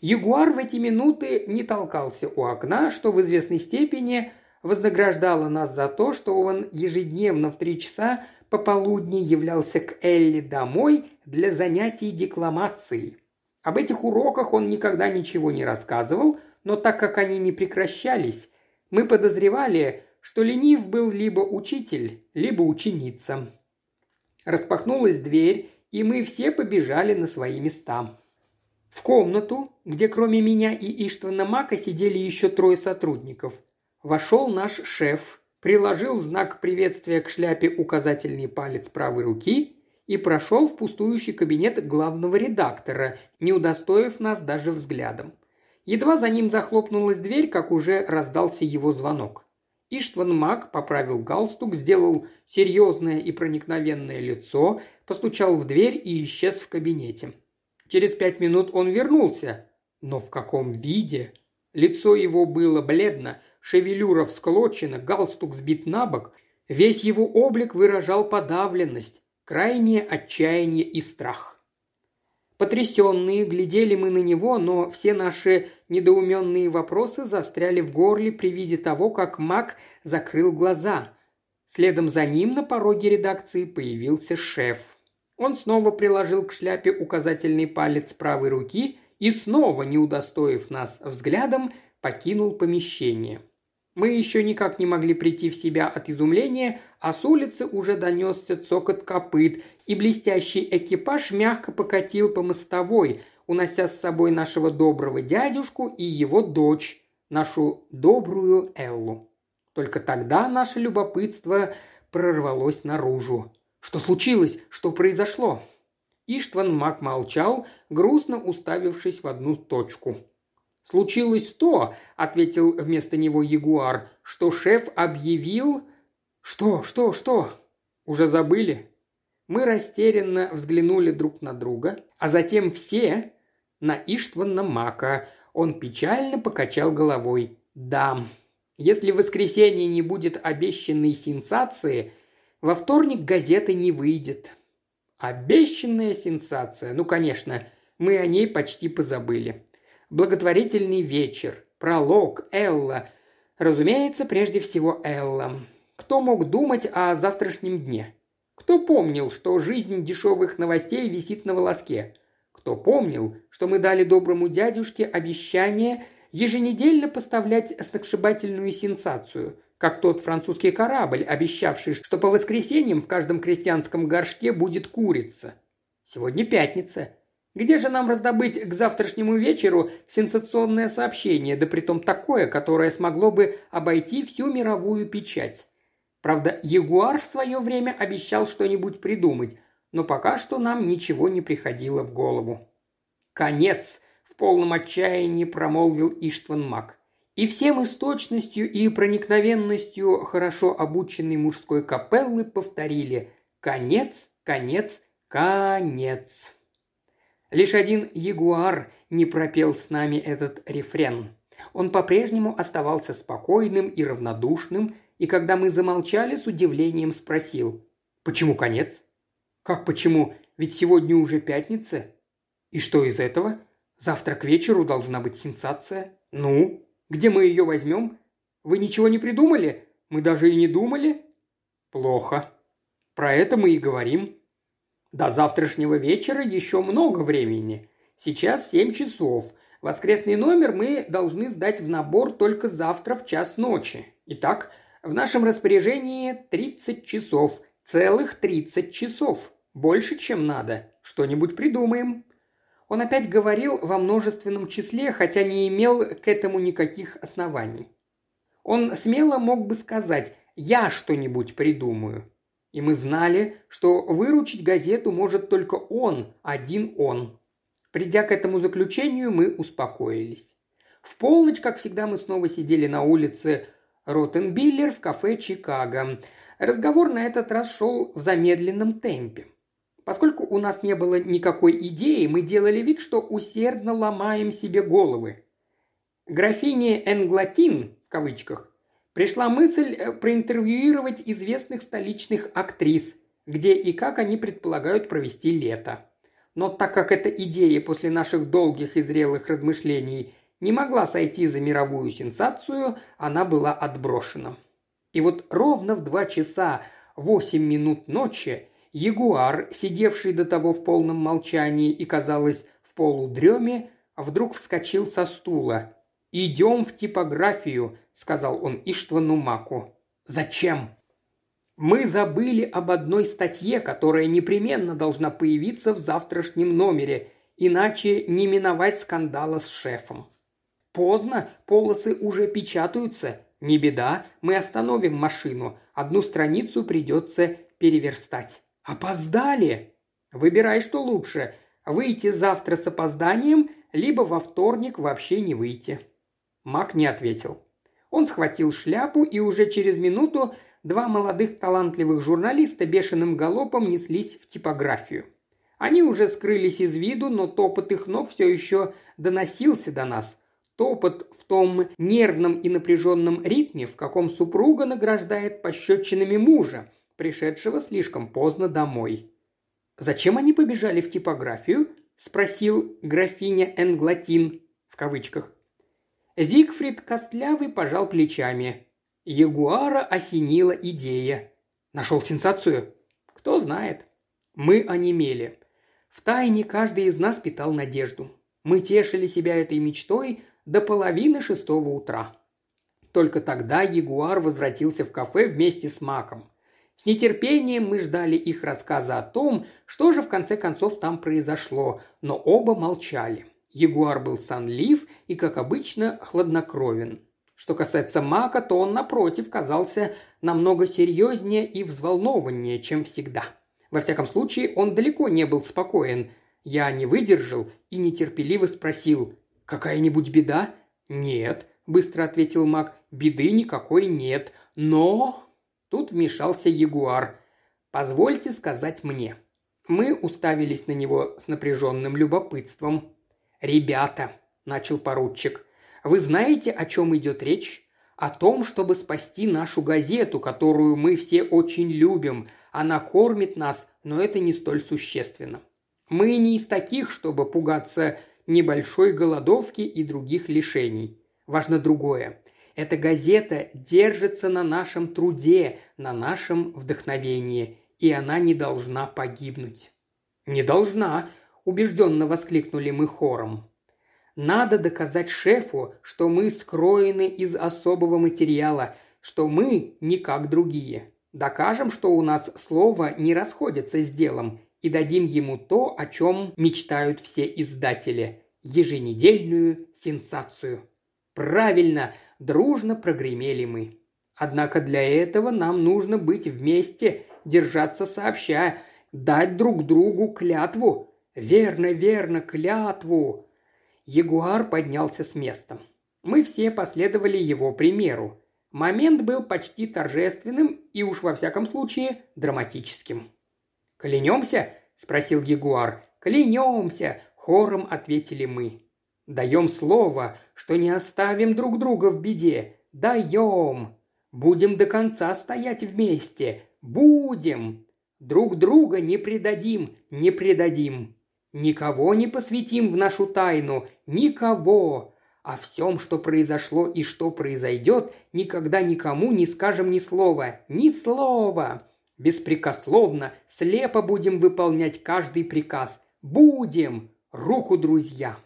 Ягуар в эти минуты не толкался у окна, что в известной степени вознаграждало нас за то, что он ежедневно в три часа пополудни являлся к Элле домой для занятий декламацией. Об этих уроках он никогда ничего не рассказывал, но так как они не прекращались, мы подозревали, что ленив был либо учитель, либо ученица. Распахнулась дверь, и мы все побежали на свои места. В комнату, где кроме меня и Иштвана Мака сидели еще трое сотрудников, вошел наш шеф, приложил в знак приветствия к шляпе указательный палец правой руки и прошел в пустующий кабинет главного редактора, не удостоив нас даже взглядом. Едва за ним захлопнулась дверь, как уже раздался его звонок. Иштван Мак поправил галстук, сделал серьезное и проникновенное лицо, постучал в дверь и исчез в кабинете. Через пять минут он вернулся. Но в каком виде? Лицо его было бледно, шевелюра всклочена, галстук сбит на бок. Весь его облик выражал подавленность, крайнее отчаяние и страх. Потрясенные глядели мы на него, но все наши недоуменные вопросы застряли в горле при виде того, как Мак закрыл глаза. Следом за ним на пороге редакции появился шеф. Он снова приложил к шляпе указательный палец правой руки и снова, не удостоив нас взглядом, покинул помещение. Мы еще никак не могли прийти в себя от изумления, а с улицы уже донесся цокот копыт, и блестящий экипаж мягко покатил по мостовой, унося с собой нашего доброго дядюшку и его дочь, нашу добрую Эллу. Только тогда наше любопытство прорвалось наружу. Что случилось? Что произошло? Иштван Мак молчал, грустно уставившись в одну точку. «Случилось то», – ответил вместо него Ягуар, – «что шеф объявил...» «Что, что, что?» «Уже забыли?» Мы растерянно взглянули друг на друга, а затем все на Иштвана Мака. Он печально покачал головой. «Да, если в воскресенье не будет обещанной сенсации, во вторник газеты не выйдет». «Обещанная сенсация? Ну, конечно, мы о ней почти позабыли. Благотворительный вечер, пролог, Элла. Разумеется, прежде всего Элла. Кто мог думать о завтрашнем дне? Кто помнил, что жизнь дешевых новостей висит на волоске? Кто помнил, что мы дали доброму дядюшке обещание еженедельно поставлять сногсшибательную сенсацию, как тот французский корабль, обещавший, что по воскресеньям в каждом крестьянском горшке будет курица? Сегодня пятница. Где же нам раздобыть к завтрашнему вечеру сенсационное сообщение, да притом такое, которое смогло бы обойти всю мировую печать? Правда, Ягуар в свое время обещал что-нибудь придумать, но пока что нам ничего не приходило в голову». «Конец!» – в полном отчаянии промолвил Иштван Мак. И всем источностью и проникновенностью хорошо обученной мужской капеллы повторили: «Конец, конец, конец». Лишь один Ягуар не пропел с нами этот рефрен. Он по-прежнему оставался спокойным и равнодушным, и когда мы замолчали, с удивлением спросил: «Почему конец?» «Как почему? Ведь сегодня уже пятница». «И что из этого? Завтра к вечеру должна быть сенсация». «Ну? Где мы ее возьмем? Вы ничего не придумали? Мы даже и не думали?» «Плохо. Про это мы и говорим». «До завтрашнего вечера еще много времени. Сейчас семь часов. Воскресный номер мы должны сдать в набор только завтра в час ночи. Итак, в нашем распоряжении тридцать часов. Целых тридцать часов. Больше, чем надо. Что-нибудь придумаем». Он опять говорил во множественном числе, хотя не имел к этому никаких оснований. Он смело мог бы сказать: «Я что-нибудь придумаю». И мы знали, что выручить газету может только он, один он. Придя к этому заключению, мы успокоились. В полночь, как всегда, мы снова сидели на улице Роттенбиллер в кафе «Чикаго». Разговор на этот раз шел в замедленном темпе. Поскольку у нас не было никакой идеи, мы делали вид, что усердно ломаем себе головы. Графине Эглантин, в кавычках, пришла мысль проинтервьюировать известных столичных актрис, где и как они предполагают провести лето. Но так как эта идея после наших долгих и зрелых размышлений не могла сойти за мировую сенсацию, она была отброшена. И вот ровно в два часа восемь минут ночи Ягуар, сидевший до того в полном молчании и, казалось, в полудреме, вдруг вскочил со стула. «Идем в типографию», – сказал он Иштвану Маку. «Зачем?» «Мы забыли об одной статье, которая непременно должна появиться в завтрашнем номере, иначе не миновать скандала с шефом». «Поздно, полосы уже печатаются. Не беда, мы остановим машину. Одну страницу придется переверстать». «Опоздали!» «Выбирай, что лучше. Выйти завтра с опозданием, либо во вторник вообще не выйти». Мак не ответил. Он схватил шляпу, и уже через минуту два молодых талантливых журналиста бешеным галопом неслись в типографию. Они уже скрылись из виду, но топот их ног все еще доносился до нас. Топот в том нервном и напряженном ритме, в каком супруга награждает пощечинами мужа, пришедшего слишком поздно домой. «Зачем они побежали в типографию?» – спросил графиня Эглантин, в кавычках. Зигфрид Костлявый пожал плечами. Ягуара осенила идея. «Нашел сенсацию?» «Кто знает». Мы онемели. Втайне каждый из нас питал надежду. Мы тешили себя этой мечтой до половины шестого утра. Только тогда Ягуар возвратился в кафе вместе с Маком. С нетерпением мы ждали их рассказа о том, что же в конце концов там произошло, но оба молчали. Ягуар был сонлив и, как обычно, хладнокровен. Что касается Мака, то он, напротив, казался намного серьезнее и взволнованнее, чем всегда. Во всяком случае, он далеко не был спокоен. Я не выдержал и нетерпеливо спросил: «Какая-нибудь беда?» «Нет», – быстро ответил Мак, – «беды никакой нет, но…» Тут вмешался Ягуар. «Позвольте сказать мне». Мы уставились на него с напряженным любопытством. «Ребята», – начал поручик, – «вы знаете, о чем идет речь? О том, чтобы спасти нашу газету, которую мы все очень любим. Она кормит нас, но это не столь существенно. Мы не из таких, чтобы пугаться небольшой голодовки и других лишений. Важно другое. Эта газета держится на нашем труде, на нашем вдохновении, и она не должна погибнуть». «Не должна», – убежденно воскликнули мы хором. «Надо доказать шефу, что мы скроены из особого материала, что мы не как другие. Докажем, что у нас слово не расходится с делом, и дадим ему то, о чем мечтают все издатели – еженедельную сенсацию». «Правильно!» – дружно прогремели мы. «Однако для этого нам нужно быть вместе, держаться сообща, дать друг другу клятву». «Верно, верно, клятву!» Ягуар поднялся с места. Мы все последовали его примеру. Момент был почти торжественным и уж во всяком случае драматическим. «Клянемся?» – спросил Ягуар. «Клянемся!» – хором ответили мы. «Даем слово, что не оставим друг друга в беде. Даем! Будем до конца стоять вместе. Будем! Друг друга не предадим, не предадим!» «Никого не посвятим в нашу тайну, никого! О всем, что произошло и что произойдет, никогда никому не скажем ни слова, ни слова! Беспрекословно, слепо будем выполнять каждый приказ. Будем! Руку, друзья!»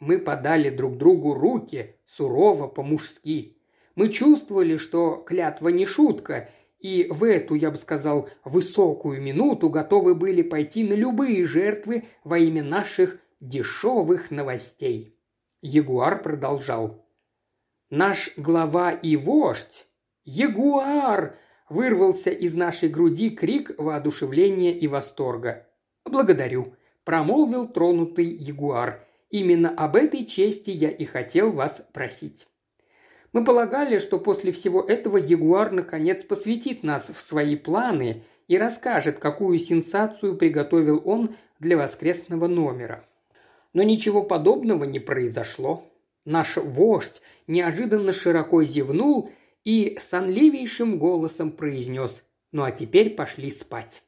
Мы подали друг другу руки, сурово, по-мужски. Мы чувствовали, что клятва не шутка, и в эту, я бы сказал, высокую минуту готовы были пойти на любые жертвы во имя наших дешевых новостей. Ягуар продолжал. «Наш глава и вождь! Ягуар!» – вырвался из нашей груди крик воодушевления и восторга. «Благодарю!» – промолвил тронутый Ягуар. «Именно об этой чести я и хотел вас просить». Мы полагали, что после всего этого Ягуар наконец посвятит нас в свои планы и расскажет, какую сенсацию приготовил он для воскресного номера. Но ничего подобного не произошло. Наш вождь неожиданно широко зевнул и сонливейшим голосом произнес: «Ну а теперь пошли спать».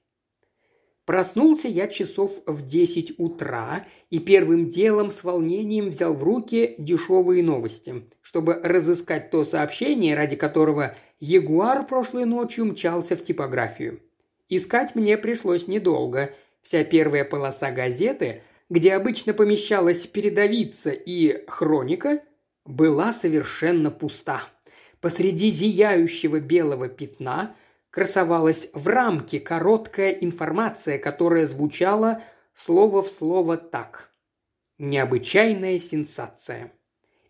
Проснулся я часов в десять утра и первым делом с волнением взял в руки дешевые новости, чтобы разыскать то сообщение, ради которого Ягуар прошлой ночью мчался в типографию. Искать мне пришлось недолго. Вся первая полоса газеты, где обычно помещалась передовица и хроника, была совершенно пуста. Посреди зияющего белого пятна – красовалась в рамке короткая информация, которая звучала слово в слово так. «Необычайная сенсация.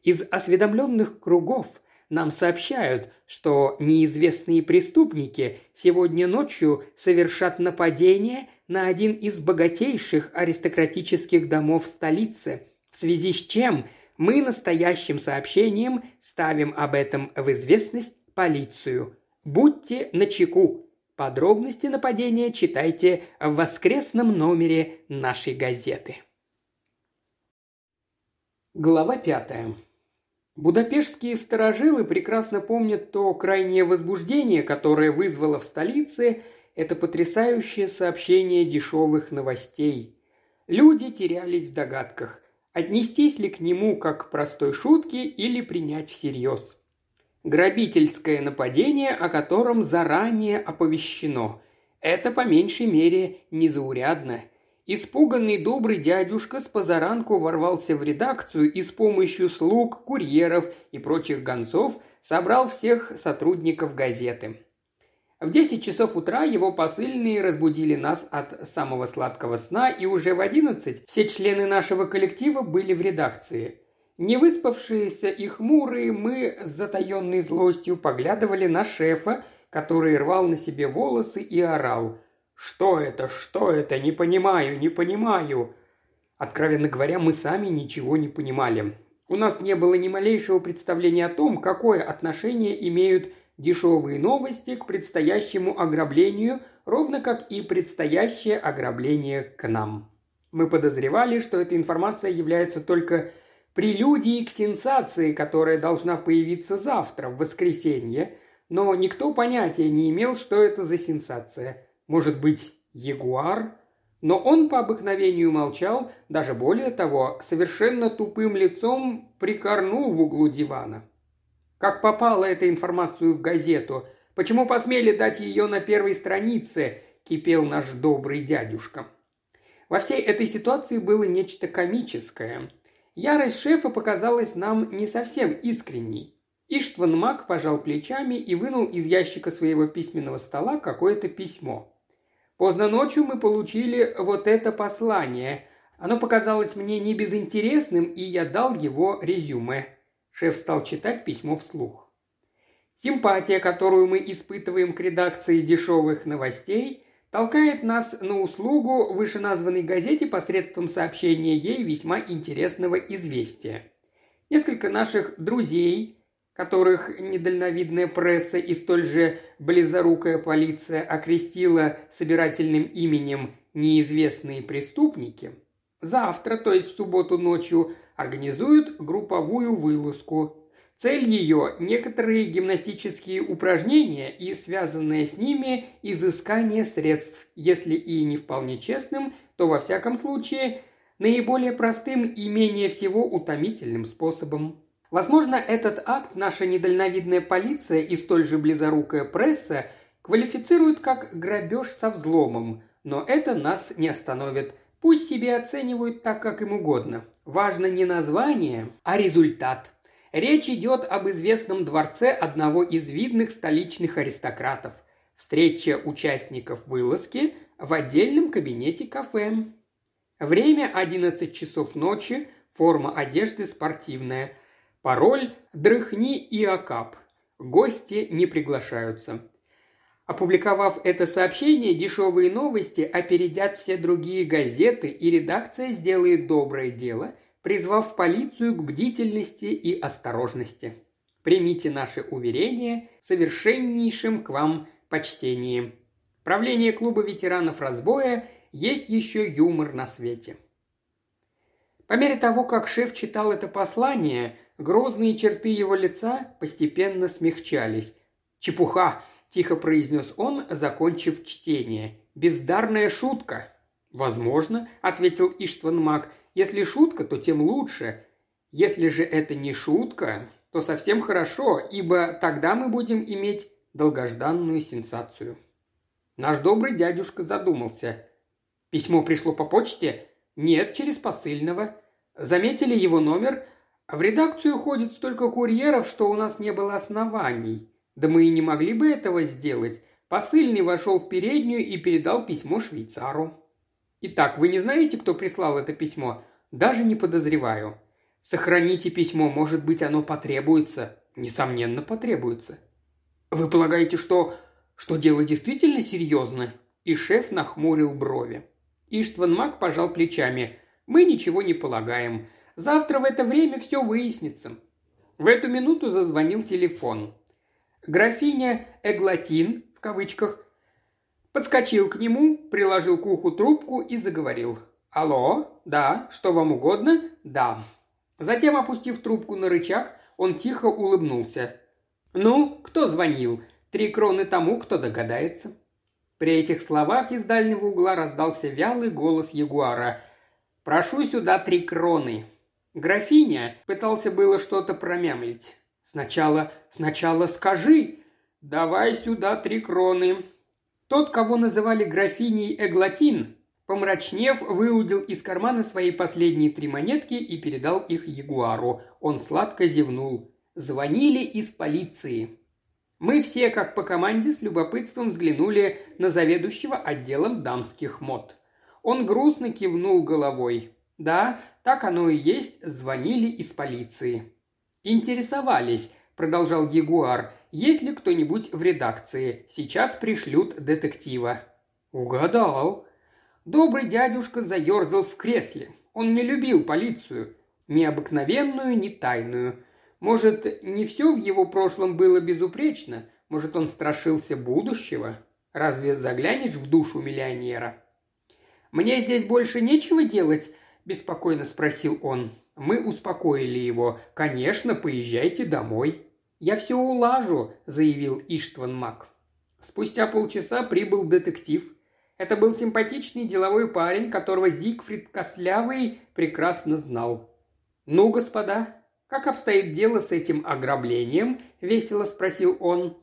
Из осведомленных кругов нам сообщают, что неизвестные преступники сегодня ночью совершат нападение на один из богатейших аристократических домов столицы, в связи с чем мы настоящим сообщением ставим об этом в известность полицию. Будьте начеку. Подробности нападения читайте в воскресном номере нашей газеты». Глава пятая. Будапештские старожилы прекрасно помнят то крайнее возбуждение, которое вызвало в столице это потрясающее сообщение дешевых новостей. Люди терялись в догадках, отнестись ли к нему как к простой шутке или принять всерьез. Грабительское нападение, о котором заранее оповещено. Это, по меньшей мере, незаурядно. Испуганный добрый дядюшка спозаранку ворвался в редакцию и с помощью слуг, курьеров и прочих гонцов собрал всех сотрудников газеты. В десять часов утра его посыльные разбудили нас от самого сладкого сна, и уже в одиннадцать все члены нашего коллектива были в редакции. Невыспавшиеся и хмурые, мы с затаенной злостью поглядывали на шефа, который рвал на себе волосы и орал: «Что это? Что это? Не понимаю, не понимаю!» Откровенно говоря, мы сами ничего не понимали. У нас не было ни малейшего представления о том, какое отношение имеют дешевые новости к предстоящему ограблению, ровно как и предстоящее ограбление к нам. Мы подозревали, что эта информация является только прелюдией к сенсации, которая должна появиться завтра, в воскресенье, но никто понятия не имел, что это за сенсация. Может быть, ягуар? Но он по обыкновению молчал, даже более того, совершенно тупым лицом прикорнул в углу дивана. Как попала эта информация в газету? Почему посмели дать ее на первой странице? Кипел наш добрый дядюшка. Во всей этой ситуации было нечто комическое. Ярость шефа показалась нам не совсем искренней. Иштван Мак пожал плечами и вынул из ящика своего письменного стола какое-то письмо. Поздно ночью мы получили вот это послание. Оно показалось мне небезынтересным, и я дал его резюме. Шеф стал читать письмо вслух. Симпатия, которую мы испытываем к редакции дешевых новостей, толкает нас на услугу вышеназванной газете посредством сообщения ей весьма интересного известия. Несколько наших друзей, которых недальновидная пресса и столь же близорукая полиция окрестила собирательным именем «неизвестные преступники», завтра, то есть в субботу ночью, организуют групповую вылазку. Цель ее – некоторые гимнастические упражнения и связанное с ними изыскание средств, если и не вполне честным, то во всяком случае наиболее простым и менее всего утомительным способом. Возможно, этот акт наша недальновидная полиция и столь же близорукая пресса квалифицируют как грабеж со взломом, но это нас не остановит. Пусть себе оценивают так, как им угодно. Важно не название, а результат. Речь идет об известном дворце одного из видных столичных аристократов. Встреча участников вылазки в отдельном кабинете кафе. Время одиннадцать часов ночи, форма одежды спортивная. Пароль «Дрыхни и окап». Гости не приглашаются. Опубликовав это сообщение, дешевые новости опередят все другие газеты, и редакция сделает доброе дело, призвав полицию к бдительности и осторожности. Примите наши уверения в совершеннейшем к вам почтении. Правление клуба ветеранов разбоя есть еще юмор на свете. По мере того, как шеф читал это послание, грозные черты его лица постепенно смягчались. «Чепуха!» – тихо произнес он, закончив чтение. «Бездарная шутка!» «Возможно», – ответил Иштван Мак. «Если шутка, то тем лучше. Если же это не шутка, то совсем хорошо, ибо тогда мы будем иметь долгожданную сенсацию». Наш добрый дядюшка задумался. «Письмо пришло по почте?» «Нет, через посыльного». «Заметили его номер?» «В редакцию ходит столько курьеров, что у нас не было оснований». «Да мы и не могли бы этого сделать». Посыльный вошел в переднюю и передал письмо швейцару. «Итак, вы не знаете, кто прислал это письмо?» «Даже не подозреваю». «Сохраните письмо, может быть, оно потребуется». «Несомненно, потребуется». «Вы полагаете, что... что дело действительно серьезно?» И шеф нахмурил брови. Иштван Мак пожал плечами. «Мы ничего не полагаем. Завтра в это время все выяснится». В эту минуту зазвонил телефон. Графиня Эглантин, в кавычках, подскочил к нему, приложил к уху трубку и заговорил. «Алло? Да? Что вам угодно? Да». Затем, опустив трубку на рычаг, он тихо улыбнулся. «Ну, кто звонил? Три кроны тому, кто догадается». При этих словах из дальнего угла раздался вялый голос ягуара. «Прошу сюда три кроны». Графиня пытался было что-то промямлить. «Сначала, сначала скажи! Давай сюда три кроны!» Тот, кого называли графиней Эглантин, помрачнев, выудил из кармана свои последние три монетки и передал их ягуару. Он сладко зевнул. Звонили из полиции. Мы все, как по команде, с любопытством взглянули на заведующего отделом дамских мод. Он грустно кивнул головой. «Да, так оно и есть, звонили из полиции». «Интересовались», – продолжал ягуар, – «есть ли кто-нибудь в редакции? Сейчас пришлют детектива». «Угадал». Добрый дядюшка заерзал в кресле. Он не любил полицию. Ни обыкновенную, ни тайную. Может, не все в его прошлом было безупречно? Может, он страшился будущего? Разве заглянешь в душу миллионера? «Мне здесь больше нечего делать?» – беспокойно спросил он. Мы успокоили его. «Конечно, поезжайте домой». «Я все улажу», – заявил Иштван Мак. Спустя полчаса прибыл детектив. Это был симпатичный деловой парень, которого Зигфрид Костлявый прекрасно знал. «Ну, господа, как обстоит дело с этим ограблением?» – весело спросил он.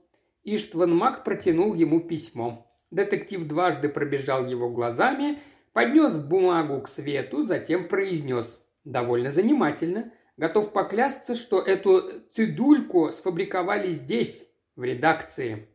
Иштван Мак протянул ему письмо. Детектив дважды пробежал его глазами, поднес бумагу к свету, затем произнес: «Довольно занимательно. Готов поклясться, что эту цидульку сфабриковали здесь, в редакции».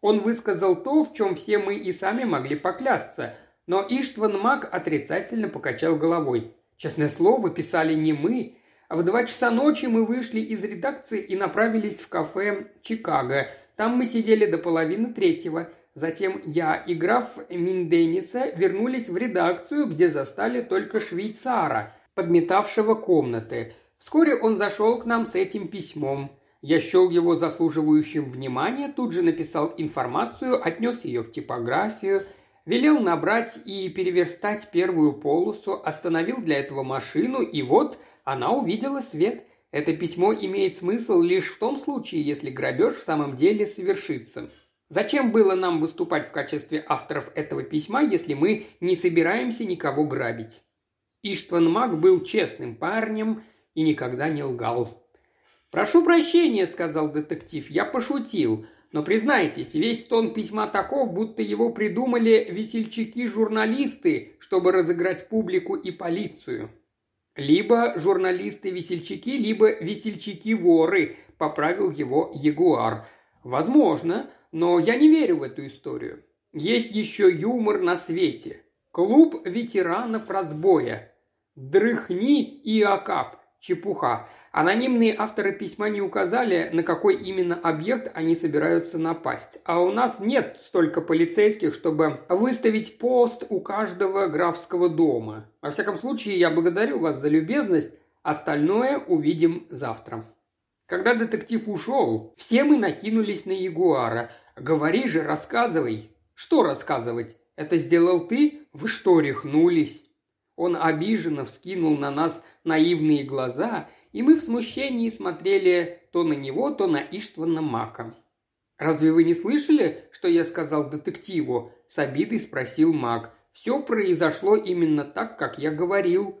Он высказал то, в чем все мы и сами могли поклясться, но Иштван Мак отрицательно покачал головой. «Честное слово, писали не мы. В два часа ночи мы вышли из редакции и направились в кафе «Чикаго». Там мы сидели до половины третьего. Затем я и граф Миндениса вернулись в редакцию, где застали только швейцара, подметавшего комнаты. Вскоре он зашел к нам с этим письмом. Я счел его заслуживающим внимания, тут же написал информацию, отнес ее в типографию, велел набрать и переверстать первую полосу, остановил для этого машину, и вот она увидела свет. Это письмо имеет смысл лишь в том случае, если грабеж в самом деле совершится. Зачем было нам выступать в качестве авторов этого письма, если мы не собираемся никого грабить?» Иштван Мак был честным парнем и никогда не лгал. «Прошу прощения», — сказал детектив, — «я пошутил. Но признайтесь, весь тон письма таков, будто его придумали весельчаки-журналисты, чтобы разыграть публику и полицию». «Либо журналисты-весельчаки, либо весельчаки-воры», — поправил его Ягуар. «Возможно, но я не верю в эту историю. Есть еще юмор на свете. Клуб ветеранов разбоя. Дрыхни и окап. Чепуха. Анонимные авторы письма не указали, на какой именно объект они собираются напасть. А у нас нет столько полицейских, чтобы выставить пост у каждого графского дома. Во всяком случае, я благодарю вас за любезность. Остальное увидим завтра». Когда детектив ушел, все мы накинулись на Ягуара. «Говори же, рассказывай». «Что рассказывать? Это сделал ты? Вы что, рехнулись?» Он обиженно вскинул на нас наивные глаза, и мы в смущении смотрели то на него, то на Иштвана Мака. «Разве вы не слышали, что я сказал детективу?» – с обидой спросил Мак. «Все произошло именно так, как я говорил».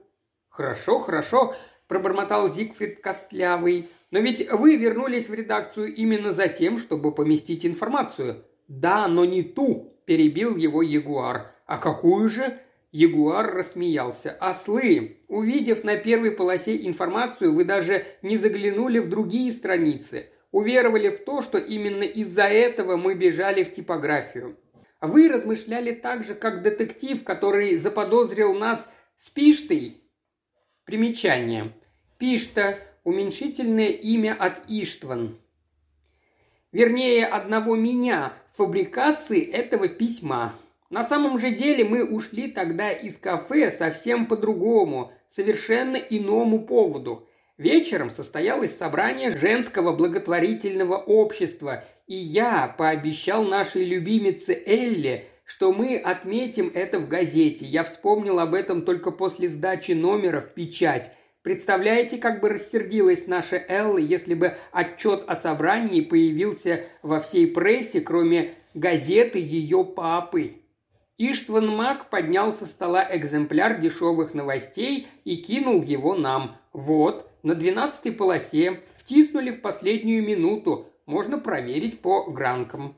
«Хорошо, хорошо», – пробормотал Зигфрид Костлявый. «Но ведь вы вернулись в редакцию именно за тем, чтобы поместить информацию». «Да, но не ту», – перебил его Ягуар. «А какую же?» Ягуар рассмеялся. «Ослы, увидев на первой полосе информацию, вы даже не заглянули в другие страницы. Уверовали в то, что именно из-за этого мы бежали в типографию. Вы размышляли так же, как детектив, который заподозрил нас с пиштой». Примечание. Пишта. Уменьшительное имя от Иштван. Вернее, одного меня, фабрикации этого письма. На самом же деле мы ушли тогда из кафе совсем по-другому, совершенно иному поводу. Вечером состоялось собрание женского благотворительного общества, и я пообещал нашей любимице Элле, что мы отметим это в газете. Я вспомнил об этом только после сдачи номера в печать. Представляете, как бы рассердилась наша Элла, если бы отчет о собрании появился во всей прессе, кроме газеты ее папы. Иштван Мак поднял со стола экземпляр дешевых новостей и кинул его нам. Вот, на двенадцатой полосе, втиснули в последнюю минуту, можно проверить по гранкам.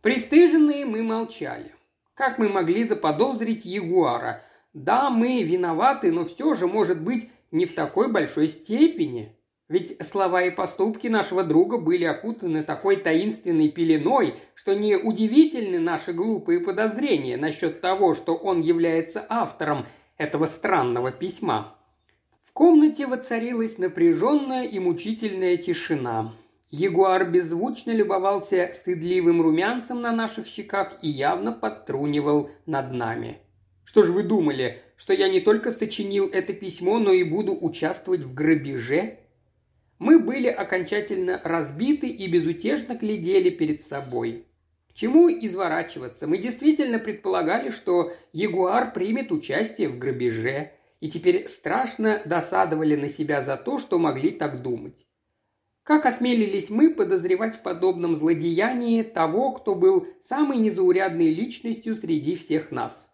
Пристыженные мы молчали. Как мы могли заподозрить Ягуара? Да, мы виноваты, но все же, может быть, не в такой большой степени. Ведь слова и поступки нашего друга были окутаны такой таинственной пеленой, что не удивительны наши глупые подозрения насчет того, что он является автором этого странного письма. В комнате воцарилась напряженная и мучительная тишина. Ягуар беззвучно любовался стыдливым румянцем на наших щеках и явно подтрунивал над нами. «Что ж вы думали, что я не только сочинил это письмо, но и буду участвовать в грабеже? Мы были окончательно разбиты и безутешно глядели перед собой. К чему изворачиваться? Мы действительно предполагали, что Ягуар примет участие в грабеже, и теперь страшно досадовали на себя за то, что могли так думать. Как осмелились мы подозревать в подобном злодеянии того, кто был самой незаурядной личностью среди всех нас?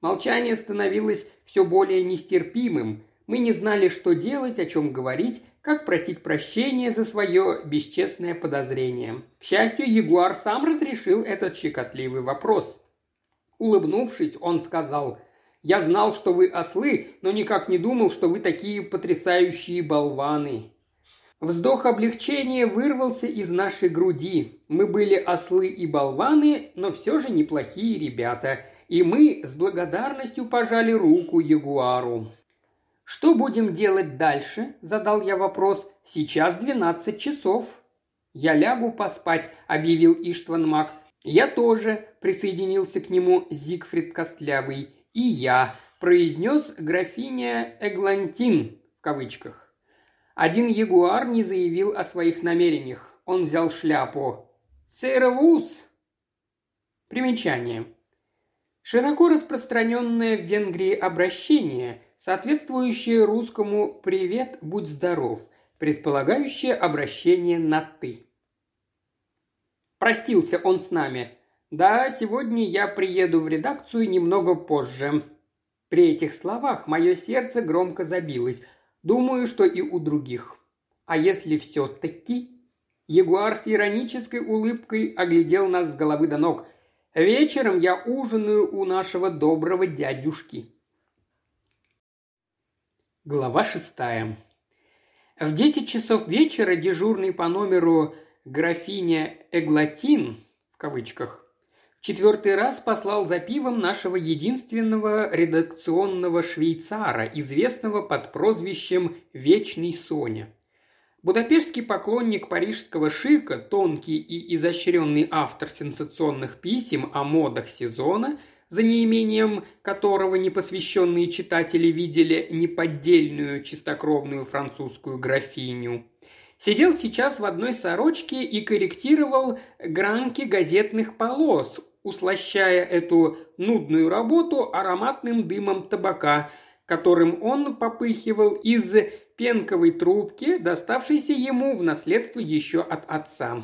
Молчание становилось все более нестерпимым. Мы не знали, что делать, о чем говорить, как просить прощения за свое бесчестное подозрение. К счастью, Ягуар сам разрешил этот щекотливый вопрос. Улыбнувшись, он сказал: «Я знал, что вы ослы, но никак не думал, что вы такие потрясающие болваны». Вздох облегчения вырвался из нашей груди. Мы были ослы и болваны, но все же неплохие ребята. И мы с благодарностью пожали руку Ягуару. «Что будем делать дальше?» – задал я вопрос. «Сейчас двенадцать часов». «Я лягу поспать», – объявил Иштван Мак. «Я тоже», – присоединился к нему Зигфрид Костлявый. «И я», – произнес графиня Эглантин в кавычках. Один ягуар не заявил о своих намерениях. Он взял шляпу. «Сервус!» Примечание. Широко распространенное в Венгрии обращение, соответствующее русскому «Привет, будь здоров», предполагающее обращение на «ты». Простился он с нами. «Да, сегодня я приеду в редакцию немного позже». При этих словах мое сердце громко забилось. Думаю, что и у других. А если все-таки? Ягуар с иронической улыбкой оглядел нас с головы до ног. Вечером я ужинаю у нашего доброго дядюшки. Глава шестая. В десять часов вечера дежурный по номеру графиня Эглантин, в кавычках, в четвертый раз послал за пивом нашего единственного редакционного швейцара, известного под прозвищем «Вечный Соня». Будапештский поклонник парижского шика, тонкий и изощренный автор сенсационных писем о модах сезона, за неимением которого непосвященные читатели видели неподдельную чистокровную французскую графиню, сидел сейчас в одной сорочке и корректировал гранки газетных полос, услощая эту нудную работу ароматным дымом табака, которым он попыхивал из пенковой трубки, доставшейся ему в наследство еще от отца.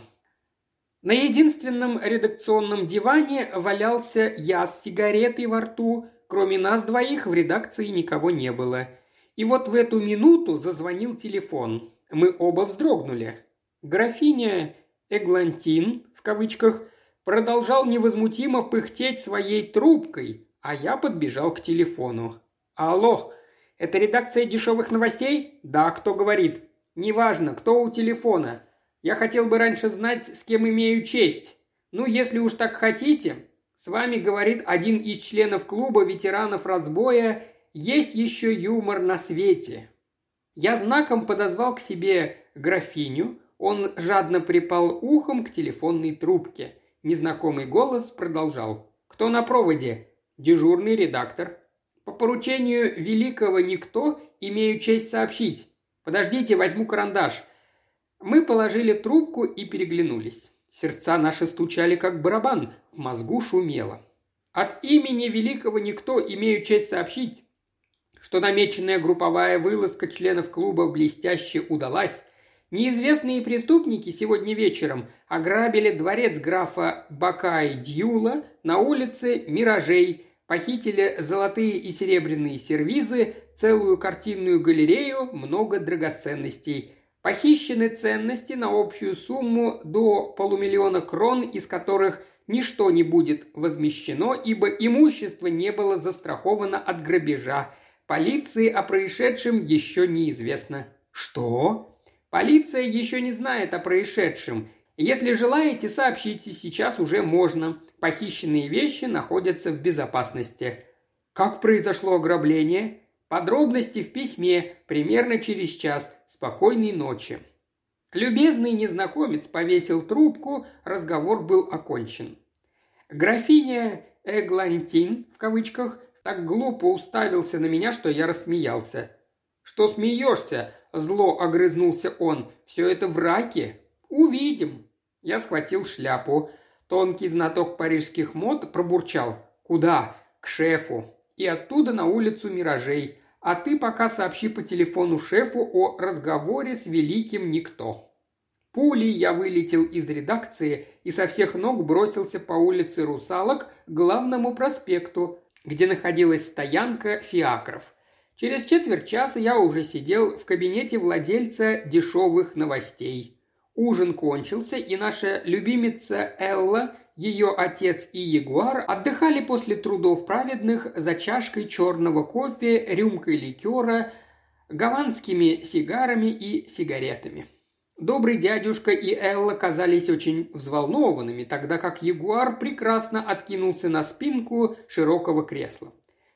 На единственном редакционном диване валялся я с сигаретой во рту, кроме нас двоих в редакции никого не было. И вот в эту минуту зазвонил телефон. Мы оба вздрогнули. Графиня Эглантин, в кавычках, продолжал невозмутимо пыхтеть своей трубкой, а я подбежал к телефону. «Алло, это редакция дешевых новостей?» «Да, кто говорит?» «Неважно, кто у телефона. Я хотел бы раньше знать, с кем имею честь. Ну, если уж так хотите, с вами говорит один из членов клуба ветеранов разбоя. Есть еще юмор на свете». Я знаком подозвал к себе графиню, он жадно припал ухом к телефонной трубке. Незнакомый голос продолжал. «Кто на проводе?» «Дежурный редактор». «По поручению Великого Никто имею честь сообщить». «Подождите, возьму карандаш». Мы положили трубку и переглянулись. Сердца наши стучали, как барабан, в мозгу шумело. «От имени Великого Никто имею честь сообщить», что намеченная групповая вылазка членов клуба блестяще удалась. Неизвестные преступники сегодня вечером ограбили дворец графа Бакаи-Дьюла на улице Миражей, похитили золотые и серебряные сервизы, целую картинную галерею, много драгоценностей. Похищены ценности на общую сумму до полумиллиона крон, из которых ничто не будет возмещено, ибо имущество не было застраховано от грабежа. Полиции о происшедшем еще неизвестно. Что? Полиция еще не знает о происшедшем. Если желаете, сообщите, сейчас уже можно. Похищенные вещи находятся в безопасности. Как произошло ограбление? Подробности в письме, примерно через час. Спокойной ночи. Любезный незнакомец повесил трубку, разговор был окончен. Графиня Эглантин, в кавычках, так глупо уставился на меня, что я рассмеялся. «Что смеешься?» – зло огрызнулся он. «Все это враки. Увидим». Я схватил шляпу. Тонкий знаток парижских мод пробурчал. «Куда?» «К шефу. И оттуда на улицу Миражей. А ты пока сообщи по телефону шефу о разговоре с Великим Никто». Пулей я вылетел из редакции и со всех ног бросился по улице Русалок к главному проспекту, где находилась стоянка фиакров. Через четверть часа я уже сидел в кабинете владельца дешевых новостей. Ужин кончился, и наша любимица Элла, ее отец и Ягуар отдыхали после трудов праведных за чашкой черного кофе, рюмкой ликера, гаванскими сигарами и сигаретами. Добрый дядюшка и Элла казались очень взволнованными, тогда как Ягуар прекрасно откинулся на спинку широкого кресла.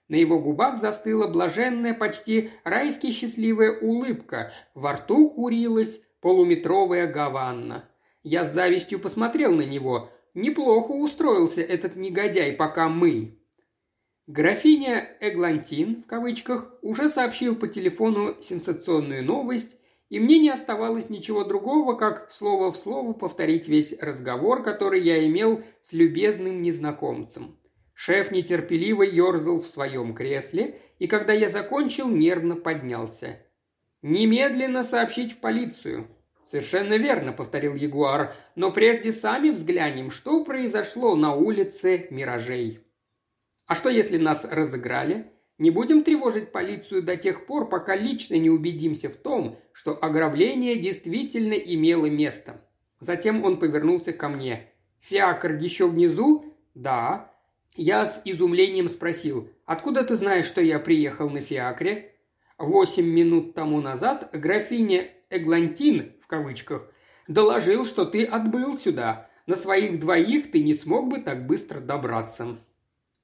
На его губах застыла блаженная, почти райски счастливая улыбка, во рту курилась полуметровая гаванна. Я с завистью посмотрел на него. Неплохо устроился этот негодяй, пока мы. Графиня Эглантин, в кавычках, уже сообщил по телефону сенсационную новость, и мне не оставалось ничего другого, как слово в слово повторить весь разговор, который я имел с любезным незнакомцем. Шеф нетерпеливо ерзал в своем кресле, и когда я закончил, нервно поднялся. «Немедленно сообщить в полицию». «Совершенно верно», — повторил Ягуар, «но прежде сами взглянем, что произошло на улице Миражей». «А что, если нас разыграли? Не будем тревожить полицию до тех пор, пока лично не убедимся в том, что ограбление действительно имело место». Затем он повернулся ко мне. «Фиакр еще внизу?» «Да». Я с изумлением спросил, «Откуда ты знаешь, что я приехал на фиакре?» «Восемь минут тому назад графиня Эглантин, в кавычках, доложил, что ты отбыл сюда. На своих двоих ты не смог бы так быстро добраться».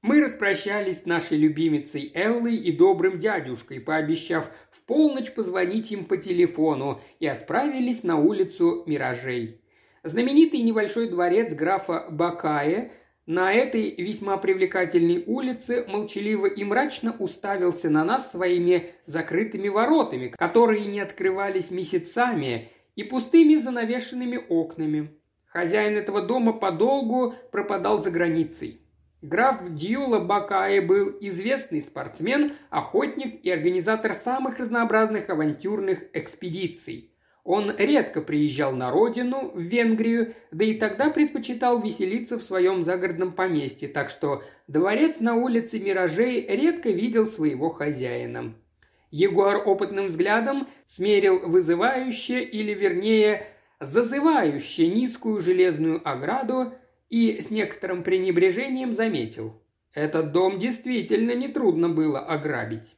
Мы распрощались с нашей любимицей Эллой и добрым дядюшкой, пообещав в полночь позвонить им по телефону, и отправились на улицу Миражей. Знаменитый небольшой дворец графа Бакаи на этой весьма привлекательной улице молчаливо и мрачно уставился на нас своими закрытыми воротами, которые не открывались месяцами, и пустыми занавешенными окнами. Хозяин этого дома подолгу пропадал за границей. Граф Дьюла Бакаи был известный спортсмен, охотник и организатор самых разнообразных авантюрных экспедиций. Он редко приезжал на родину, в Венгрию, да и тогда предпочитал веселиться в своем загородном поместье, так что дворец на улице Миражей редко видел своего хозяина. Ягуар опытным взглядом смерил вызывающе, или вернее зазывающе низкую железную ограду, и с некоторым пренебрежением заметил. Этот дом действительно нетрудно было ограбить.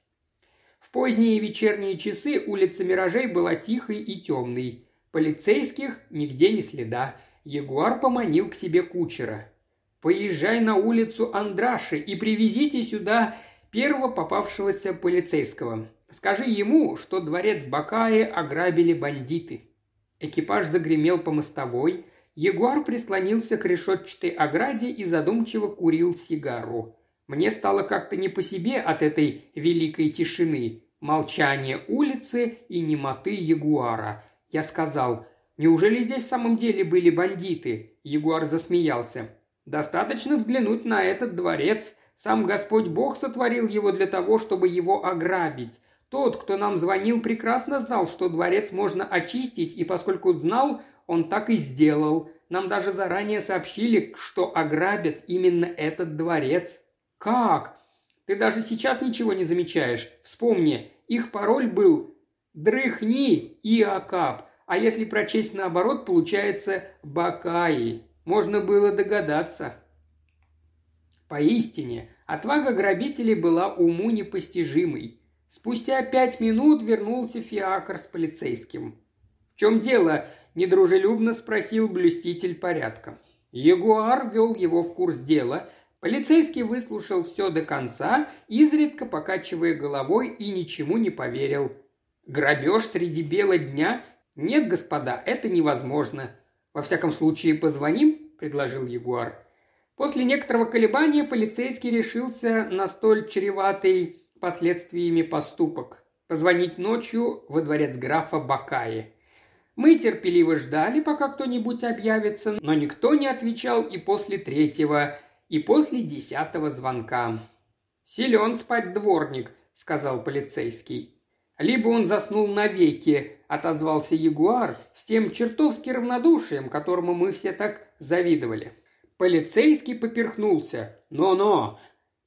В поздние вечерние часы улица Миражей была тихой и темной. Полицейских нигде ни следа. Ягуар поманил к себе кучера. «Поезжай на улицу Андраши и привезите сюда первого попавшегося полицейского. Скажи ему, что дворец Бакаи ограбили бандиты». Экипаж загремел по мостовой. Ягуар прислонился к решетчатой ограде и задумчиво курил сигару. Мне стало как-то не по себе от этой великой тишины, молчания улицы и немоты Ягуара. Я сказал, «Неужели здесь в самом деле были бандиты?» Ягуар засмеялся. «Достаточно взглянуть на этот дворец. Сам Господь Бог сотворил его для того, чтобы его ограбить. Тот, кто нам звонил, прекрасно знал, что дворец можно очистить, и поскольку знал, он так и сделал. Нам даже заранее сообщили, что ограбят именно этот дворец». «Как? Ты даже сейчас ничего не замечаешь? Вспомни, их пароль был «Дрыхни, Иакап», а если прочесть наоборот, получается «Бакаи». Можно было догадаться. Поистине, отвага грабителей была уму непостижимой. Спустя пять минут вернулся фиакр с полицейским. «В чем дело?» – недружелюбно спросил блюститель порядка. Ягуар ввел его в курс дела. Полицейский выслушал все до конца, изредка покачивая головой, и ничему не поверил. «Грабеж среди бела дня? Нет, господа, это невозможно». «Во всяком случае, позвоним?» – предложил Ягуар. После некоторого колебания полицейский решился на столь чреватый последствиями поступок – позвонить ночью во дворец графа Бакаи. Мы терпеливо ждали, пока кто-нибудь объявится, но никто не отвечал и после третьего, и после десятого звонка. «Силен спать дворник», – сказал полицейский. «Либо он заснул навеки», – отозвался Ягуар с тем чертовски равнодушием, которому мы все так завидовали. Полицейский поперхнулся. «Но-но!»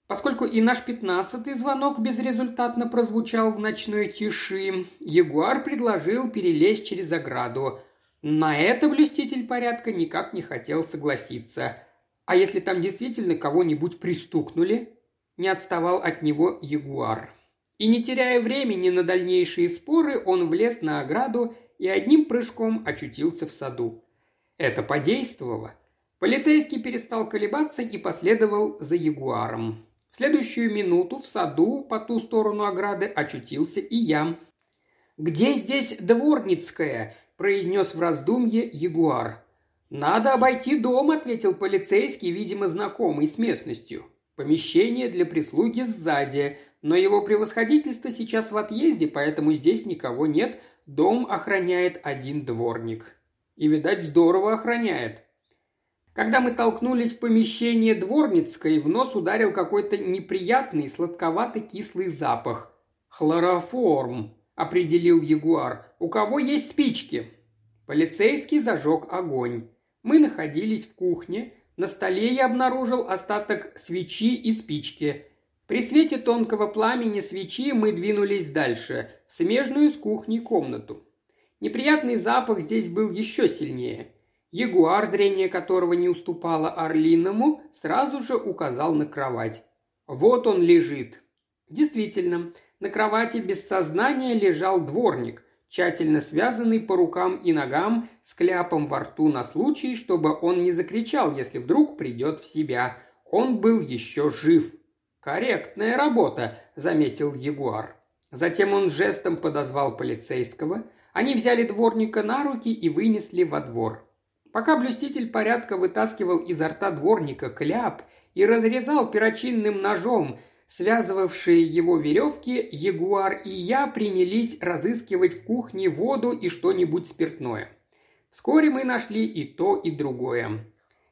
Поскольку и наш пятнадцатый звонок безрезультатно прозвучал в ночной тиши, Ягуар предложил перелезть через ограду. На это блюститель порядка никак не хотел согласиться. «А если там действительно кого-нибудь пристукнули?» Не отставал от него Ягуар. И не теряя времени на дальнейшие споры, он влез на ограду и одним прыжком очутился в саду. Это подействовало. Полицейский перестал колебаться и последовал за Ягуаром. В следующую минуту в саду по ту сторону ограды очутился и я. «Где здесь дворницкая?» – произнес в раздумье Ягуар. «Надо обойти дом», – ответил полицейский, видимо, знакомый с местностью. «Помещение для прислуги сзади, но его превосходительство сейчас в отъезде, поэтому здесь никого нет. Дом охраняет один дворник. И, видать, здорово охраняет». Когда мы толкнулись в помещение дворницкой, в нос ударил какой-то неприятный сладковато-кислый запах. «Хлороформ», – определил Ягуар. «У кого есть спички?» Полицейский зажег огонь. Мы находились в кухне. На столе я обнаружил остаток свечи и спички. При свете тонкого пламени свечи мы двинулись дальше, в смежную с кухней комнату. Неприятный запах здесь был еще сильнее. Ягуар, зрение которого не уступало орлиному, сразу же указал на кровать. «Вот он лежит». Действительно, на кровати без сознания лежал дворник, тщательно связанный по рукам и ногам с кляпом во рту на случай, чтобы он не закричал, если вдруг придет в себя. Он был еще жив. «Корректная работа», – заметил Ягуар. Затем он жестом подозвал полицейского. Они взяли дворника на руки и вынесли во двор. Пока блюститель порядка вытаскивал изо рта дворника кляп и разрезал перочинным ножом связывавшие его веревки, Ягуар и я принялись разыскивать в кухне воду и что-нибудь спиртное. Вскоре мы нашли и то, и другое.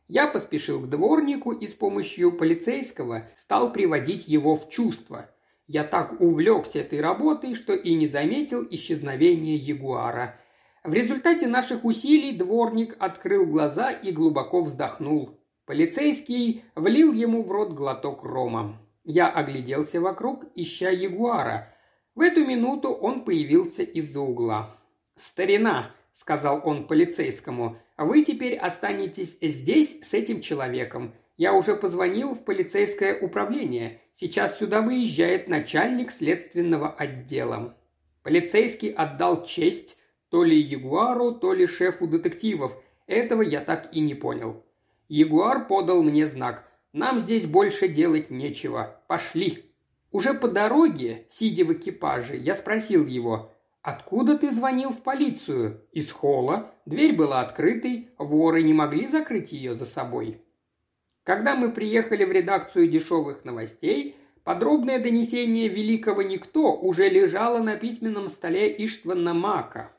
Я поспешил к дворнику и с помощью полицейского стал приводить его в чувство. Я так увлекся этой работой, что и не заметил исчезновения Ягуара. В результате наших усилий дворник открыл глаза и глубоко вздохнул. Полицейский влил ему в рот глоток рома. Я огляделся вокруг, ища Ягуара. В эту минуту он появился из-за угла. «Старина», — сказал он полицейскому, — «вы теперь останетесь здесь с этим человеком. Я уже позвонил в полицейское управление. Сейчас сюда выезжает начальник следственного отдела». Полицейский отдал честь, то ли Ягуару, то ли шефу детективов. Этого я так и не понял. Ягуар подал мне знак. «Нам здесь больше делать нечего. Пошли». Уже по дороге, сидя в экипаже, я спросил его: «Откуда ты звонил в полицию?» «Из холла. Дверь была открытой. Воры не могли закрыть ее за собой». Когда мы приехали в редакцию «Дешевых новостей», подробное донесение «Великого Никто» уже лежало на письменном столе Иштвана Мака.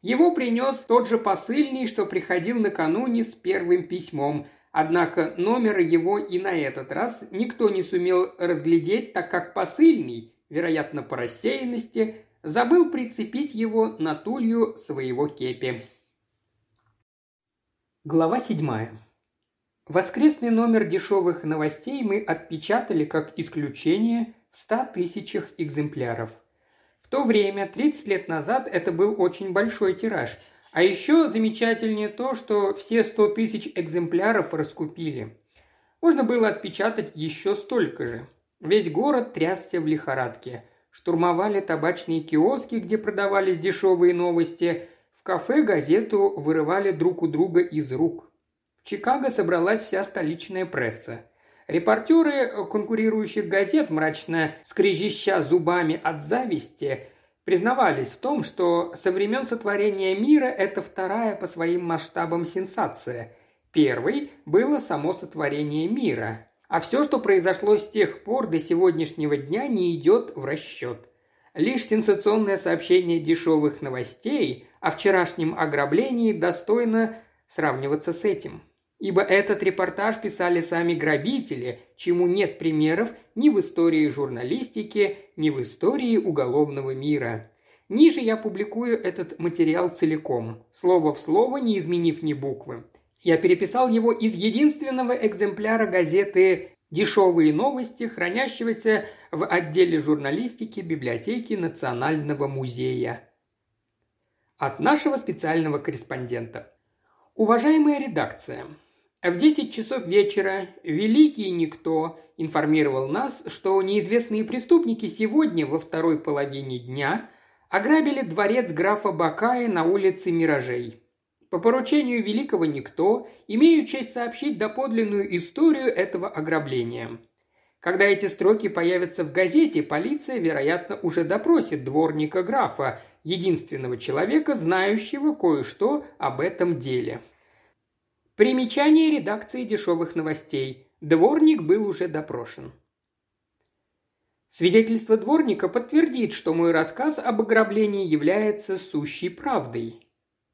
Его принес тот же посыльный, что приходил накануне с первым письмом, однако номера его и на этот раз никто не сумел разглядеть, так как посыльный, вероятно по рассеянности, забыл прицепить его на тулью своего кепи. Глава седьмая. Воскресный номер «Дешевых новостей» мы отпечатали как исключение в ста тысячах экземпляров. В то время, тридцать лет назад, это был очень большой тираж. А еще замечательнее то, что все сто тысяч экземпляров раскупили. Можно было отпечатать еще столько же. Весь город трясся в лихорадке. Штурмовали табачные киоски, где продавались дешевые новости. В кафе газету вырывали друг у друга из рук. В Чикаго собралась вся столичная пресса. Репортеры конкурирующих газет, мрачно скрежеща зубами от зависти, признавались в том, что со времен сотворения мира это вторая по своим масштабам сенсация. Первой было само сотворение мира, а все, что произошло с тех пор до сегодняшнего дня, не идет в расчет. Лишь сенсационное сообщение дешевых новостей о вчерашнем ограблении достойно сравниваться с этим. Ибо этот репортаж писали сами грабители, чему нет примеров ни в истории журналистики, ни в истории уголовного мира. Ниже я публикую этот материал целиком, слово в слово, не изменив ни буквы. Я переписал его из единственного экземпляра газеты «Дешевые новости», хранящегося в отделе журналистики библиотеки Национального музея. От нашего специального корреспондента. Уважаемая редакция, в десять часов вечера Великий Никто информировал нас, что неизвестные преступники сегодня во второй половине дня ограбили дворец графа Бакаи на улице Миражей. По поручению Великого Никто имею честь сообщить доподлинную историю этого ограбления. Когда эти строки появятся в газете, полиция, вероятно, уже допросит дворника графа, единственного человека, знающего кое-что об этом деле. Примечание редакции дешевых новостей. Дворник был уже допрошен. Свидетельство дворника подтвердит, что мой рассказ об ограблении является сущей правдой.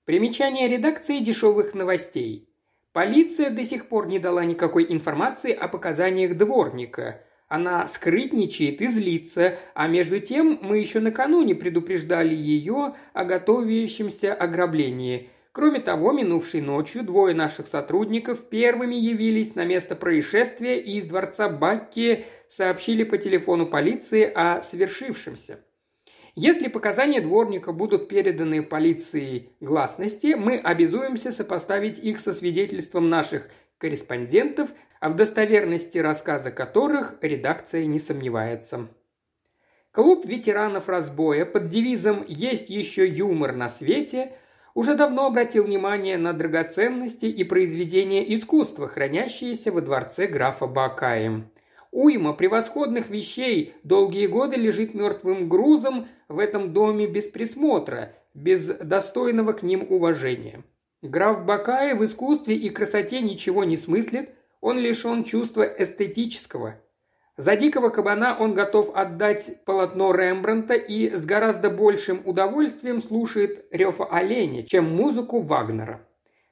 Примечание редакции дешевых новостей. Полиция до сих пор не дала никакой информации о показаниях дворника. Она скрытничает и злится, а между тем мы еще накануне предупреждали ее о готовящемся ограблении. Кроме того, минувшей ночью двое наших сотрудников первыми явились на место происшествия и из дворца Бакки сообщили по телефону полиции о совершившемся. Если показания дворника будут переданы полиции гласности, мы обязуемся сопоставить их со свидетельством наших корреспондентов, а в достоверности рассказа которых редакция не сомневается. Клуб ветеранов разбоя под девизом «Есть еще юмор на свете» уже давно обратил внимание на драгоценности и произведения искусства, хранящиеся во дворце графа Бакаи. Уйма превосходных вещей долгие годы лежит мертвым грузом в этом доме без присмотра, без достойного к ним уважения. Граф Бакаи в искусстве и красоте ничего не смыслит, он лишен чувства эстетического. За дикого кабана он готов отдать полотно Рембрандта и с гораздо большим удовольствием слушает рев оленя, чем музыку Вагнера.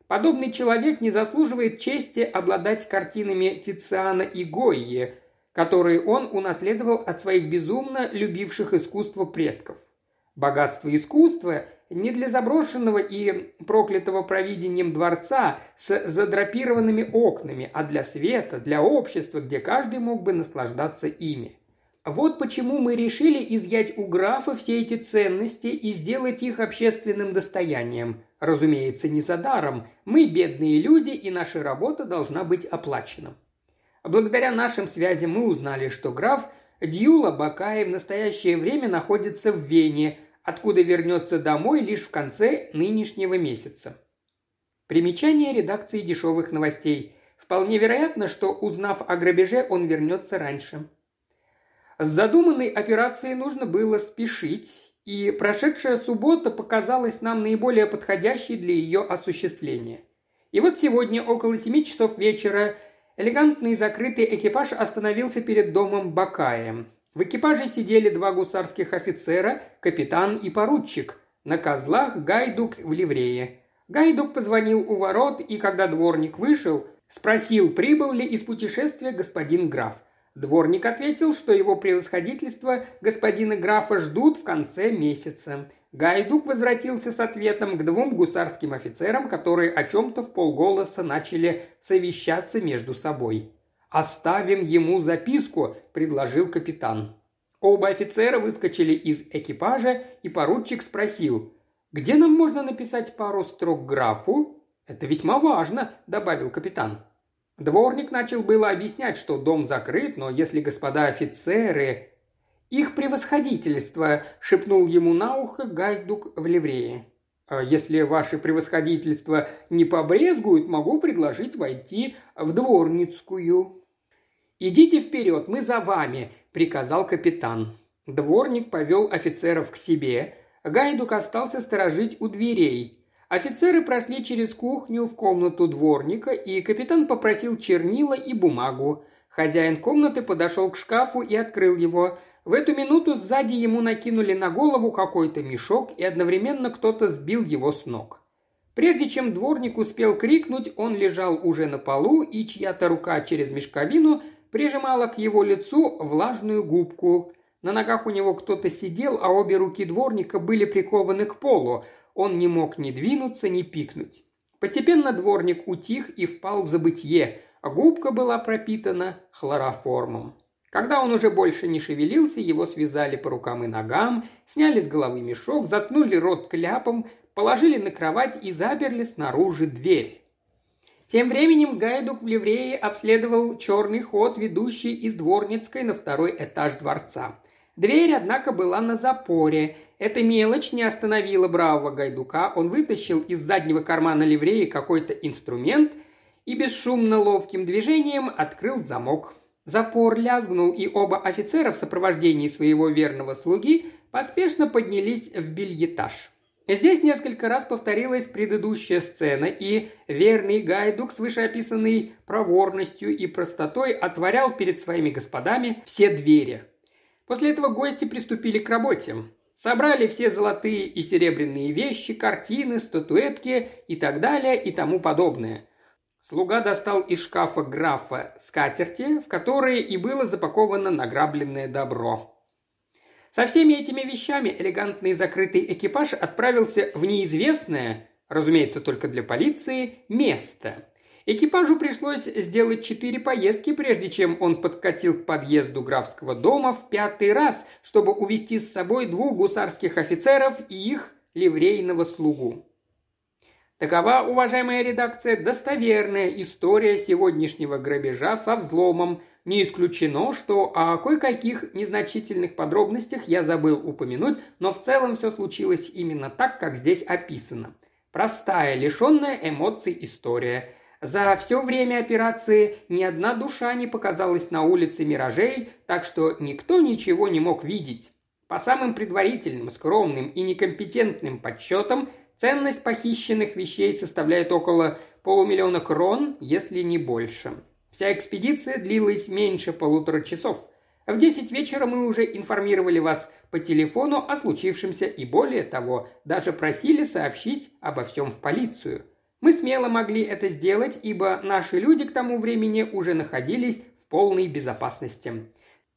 Подобный человек не заслуживает чести обладать картинами Тициана и Гойи, которые он унаследовал от своих безумно любивших искусство предков. Богатство искусства не для заброшенного и проклятого провидением дворца с задрапированными окнами, а для света, для общества, где каждый мог бы наслаждаться ими. Вот почему мы решили изъять у графа все эти ценности и сделать их общественным достоянием. Разумеется, не за даром. Мы бедные люди, и наша работа должна быть оплачена. Благодаря нашим связям мы узнали, что граф Дьюла Бакаи в настоящее время находится в Вене, откуда вернется домой лишь в конце нынешнего месяца. Примечание редакции дешевых новостей. Вполне вероятно, что, узнав о грабеже, он вернется раньше. С задуманной операцией нужно было спешить, и прошедшая суббота показалась нам наиболее подходящей для ее осуществления. И вот сегодня около семи часов вечера элегантный закрытый экипаж остановился перед домом Бакаи. В экипаже сидели два гусарских офицера, капитан и поручик, на козлах гайдук в ливрее. Гайдук позвонил у ворот и, когда дворник вышел, спросил, прибыл ли из путешествия господин граф. Дворник ответил, что его превосходительство господина графа ждут в конце месяца. Гайдук возвратился с ответом к двум гусарским офицерам, которые о чем-то в полголоса начали совещаться между собой. «Оставим ему записку», – предложил капитан. Оба офицера выскочили из экипажа, и поручик спросил, «Где нам можно написать пару строк графу?» «Это весьма важно», – добавил капитан. Дворник начал было объяснять, что дом закрыт, но если господа офицеры... «Их превосходительство!» – шепнул ему на ухо гайдук в ливрее. «Если ваше превосходительство не побрезгует, могу предложить войти в дворницкую». «Идите вперед, мы за вами!» – приказал капитан. Дворник повел офицеров к себе. Гайдук остался сторожить у дверей. Офицеры прошли через кухню в комнату дворника, и капитан попросил чернила и бумагу. Хозяин комнаты подошел к шкафу и открыл его. В эту минуту сзади ему накинули на голову какой-то мешок, и одновременно кто-то сбил его с ног. Прежде чем дворник успел крикнуть, он лежал уже на полу, и чья-то рука через мешковину прижимала к его лицу влажную губку. На ногах у него кто-то сидел, а обе руки дворника были прикованы к полу. Он не мог ни двинуться, ни пикнуть. Постепенно дворник утих и впал в забытье, а губка была пропитана хлороформом. Когда он уже больше не шевелился, его связали по рукам и ногам, сняли с головы мешок, заткнули рот кляпом, положили на кровать и заперли снаружи дверь. Тем временем гайдук в ливрее обследовал черный ход, ведущий из Дворницкой на второй этаж дворца. Дверь, однако, была на запоре. Эта мелочь не остановила бравого гайдука. Он вытащил из заднего кармана ливреи какой-то инструмент и бесшумно ловким движением открыл замок. Запор лязгнул, и оба офицера в сопровождении своего верного слуги поспешно поднялись в бельетаж. Здесь несколько раз повторилась предыдущая сцена, и верный гайдук с вышеописанной проворностью и простотой отворял перед своими господами все двери. После этого гости приступили к работе. Собрали все золотые и серебряные вещи, картины, статуэтки и так далее и тому подобное. Слуга достал из шкафа графа скатерти, в которые и было запаковано награбленное добро. Со всеми этими вещами элегантный закрытый экипаж отправился в неизвестное, разумеется, только для полиции, место. Экипажу пришлось сделать четыре поездки, прежде чем он подкатил к подъезду графского дома в пятый раз, чтобы увезти с собой двух гусарских офицеров и их ливрейного слугу. Такова, уважаемая редакция, достоверная история сегодняшнего грабежа со взломом. Не исключено, что о кое-каких незначительных подробностях я забыл упомянуть, но в целом все случилось именно так, как здесь описано. Простая, лишенная эмоций история. За все время операции ни одна душа не показалась на улице Миражей, так что никто ничего не мог видеть. По самым предварительным, скромным и некомпетентным подсчетам, ценность похищенных вещей составляет около полумиллиона крон, если не больше. Вся экспедиция длилась меньше полутора часов. В десять вечера мы уже информировали вас по телефону о случившемся и, более того, даже просили сообщить обо всем в полицию. Мы смело могли это сделать, ибо наши люди к тому времени уже находились в полной безопасности.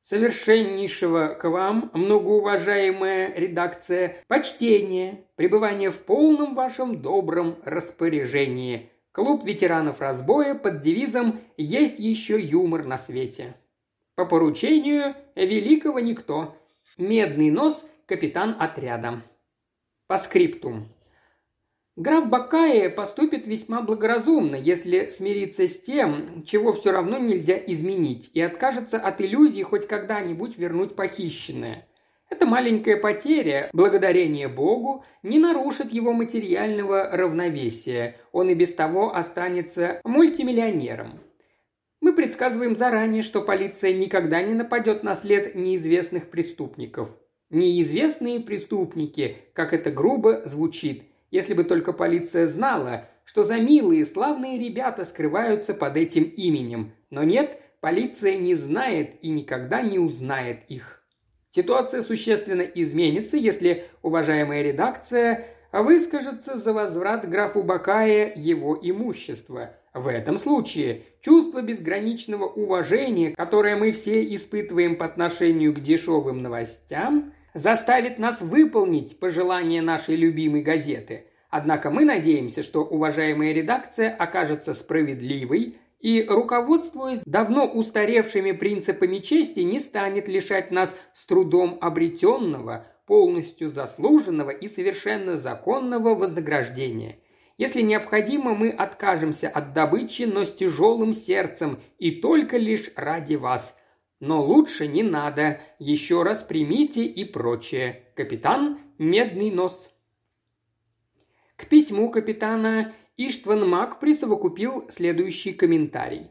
Совершеннейшего к вам, многоуважаемая редакция, почтение, пребывание в полном вашем добром распоряжении. Клуб ветеранов разбоя под девизом «Есть еще юмор на свете». По поручению Великого Никто. Медный нос, капитан отряда. По скриптум. Граф Бакаи поступит весьма благоразумно, если смирится с тем, чего все равно нельзя изменить, и откажется от иллюзии хоть когда-нибудь вернуть похищенное. Эта маленькая потеря, благодарение Богу, не нарушит его материального равновесия. Он и без того останется мультимиллионером. Мы предсказываем заранее, что полиция никогда не нападет на след неизвестных преступников. Неизвестные преступники, как это грубо звучит, если бы только полиция знала, что за милые славные ребята скрываются под этим именем. Но нет, полиция не знает и никогда не узнает их. Ситуация существенно изменится, если уважаемая редакция выскажется за возврат графу Бакаи его имущества. В этом случае чувство безграничного уважения, которое мы все испытываем по отношению к дешевым новостям, заставит нас выполнить пожелания нашей любимой газеты. Однако мы надеемся, что уважаемая редакция окажется справедливой, и, руководствуясь давно устаревшими принципами чести, не станет лишать нас с трудом обретенного, полностью заслуженного и совершенно законного вознаграждения. Если необходимо, мы откажемся от добычи, но с тяжелым сердцем и только лишь ради вас. Но лучше не надо. Еще раз примите и прочее. Капитан Медный нос. К письму капитана Иштван Мак присовокупил следующий комментарий.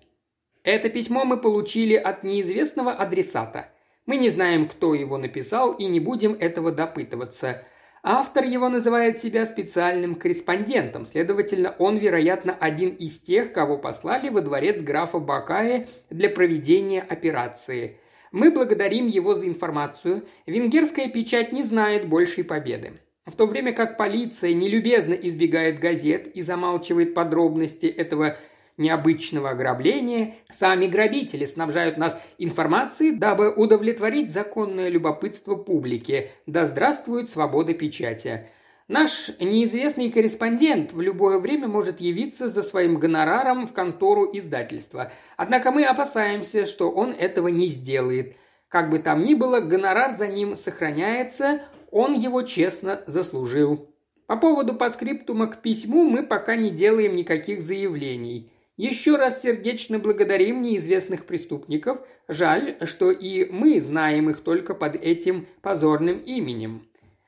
«Это письмо мы получили от неизвестного адресата. Мы не знаем, кто его написал, и не будем этого допытываться. Автор его называет себя специальным корреспондентом, следовательно, он, вероятно, один из тех, кого послали во дворец графа Бакаи для проведения операции. Мы благодарим его за информацию. Венгерская печать не знает большей победы. В то время как полиция нелюбезно избегает газет и замалчивает подробности этого необычного ограбления, сами грабители снабжают нас информацией, дабы удовлетворить законное любопытство публики. Да здравствует свобода печати! Наш неизвестный корреспондент в любое время может явиться за своим гонораром в контору издательства. Однако мы опасаемся, что он этого не сделает. Как бы там ни было, гонорар за ним сохраняется, он его честно заслужил. По поводу постскриптума к письму мы пока не делаем никаких заявлений. Еще раз сердечно благодарим неизвестных преступников. Жаль, что и мы знаем их только под этим позорным именем.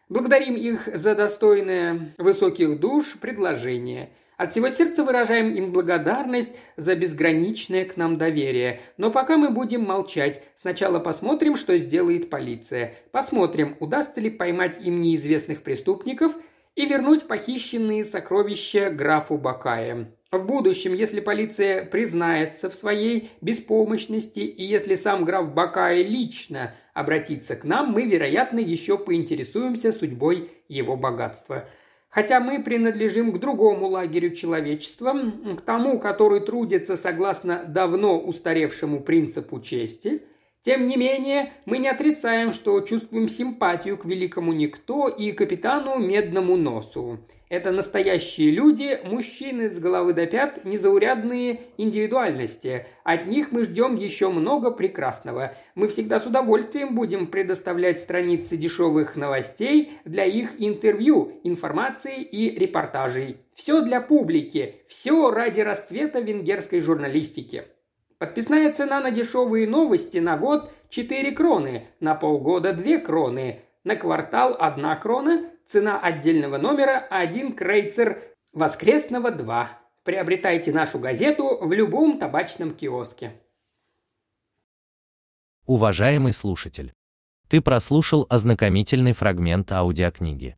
Благодарим их за достойное высоких душ предложение. От всего сердца выражаем им благодарность за безграничное к нам доверие. Но пока мы будем молчать. Сначала посмотрим, что сделает полиция. Посмотрим, удастся ли поймать им неизвестных преступников и вернуть похищенные сокровища графу Бакаи. В будущем, если полиция признается в своей беспомощности и если сам граф Бакаи лично обратится к нам, мы, вероятно, еще поинтересуемся судьбой его богатства. Хотя мы принадлежим к другому лагерю человечества, к тому, который трудится согласно давно устаревшему принципу чести, тем не менее, мы не отрицаем, что чувствуем симпатию к Великому Никто и капитану Медному Носу. Это настоящие люди, мужчины с головы до пят, незаурядные индивидуальности. От них мы ждем еще много прекрасного. Мы всегда с удовольствием будем предоставлять страницы дешевых новостей для их интервью, информации и репортажей. Все для публики, все ради расцвета венгерской журналистики. Подписная цена на дешевые новости на год – четыре кроны, на полгода – две кроны, на квартал – одна крона, цена отдельного номера – один крейцер, воскресного – два. Приобретайте нашу газету в любом табачном киоске. Уважаемый слушатель, ты прослушал ознакомительный фрагмент аудиокниги.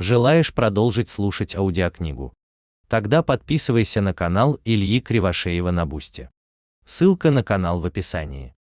Желаешь продолжить слушать аудиокнигу? Тогда подписывайся на канал Ильи Кривошеева на Бусти. Ссылка на канал в описании.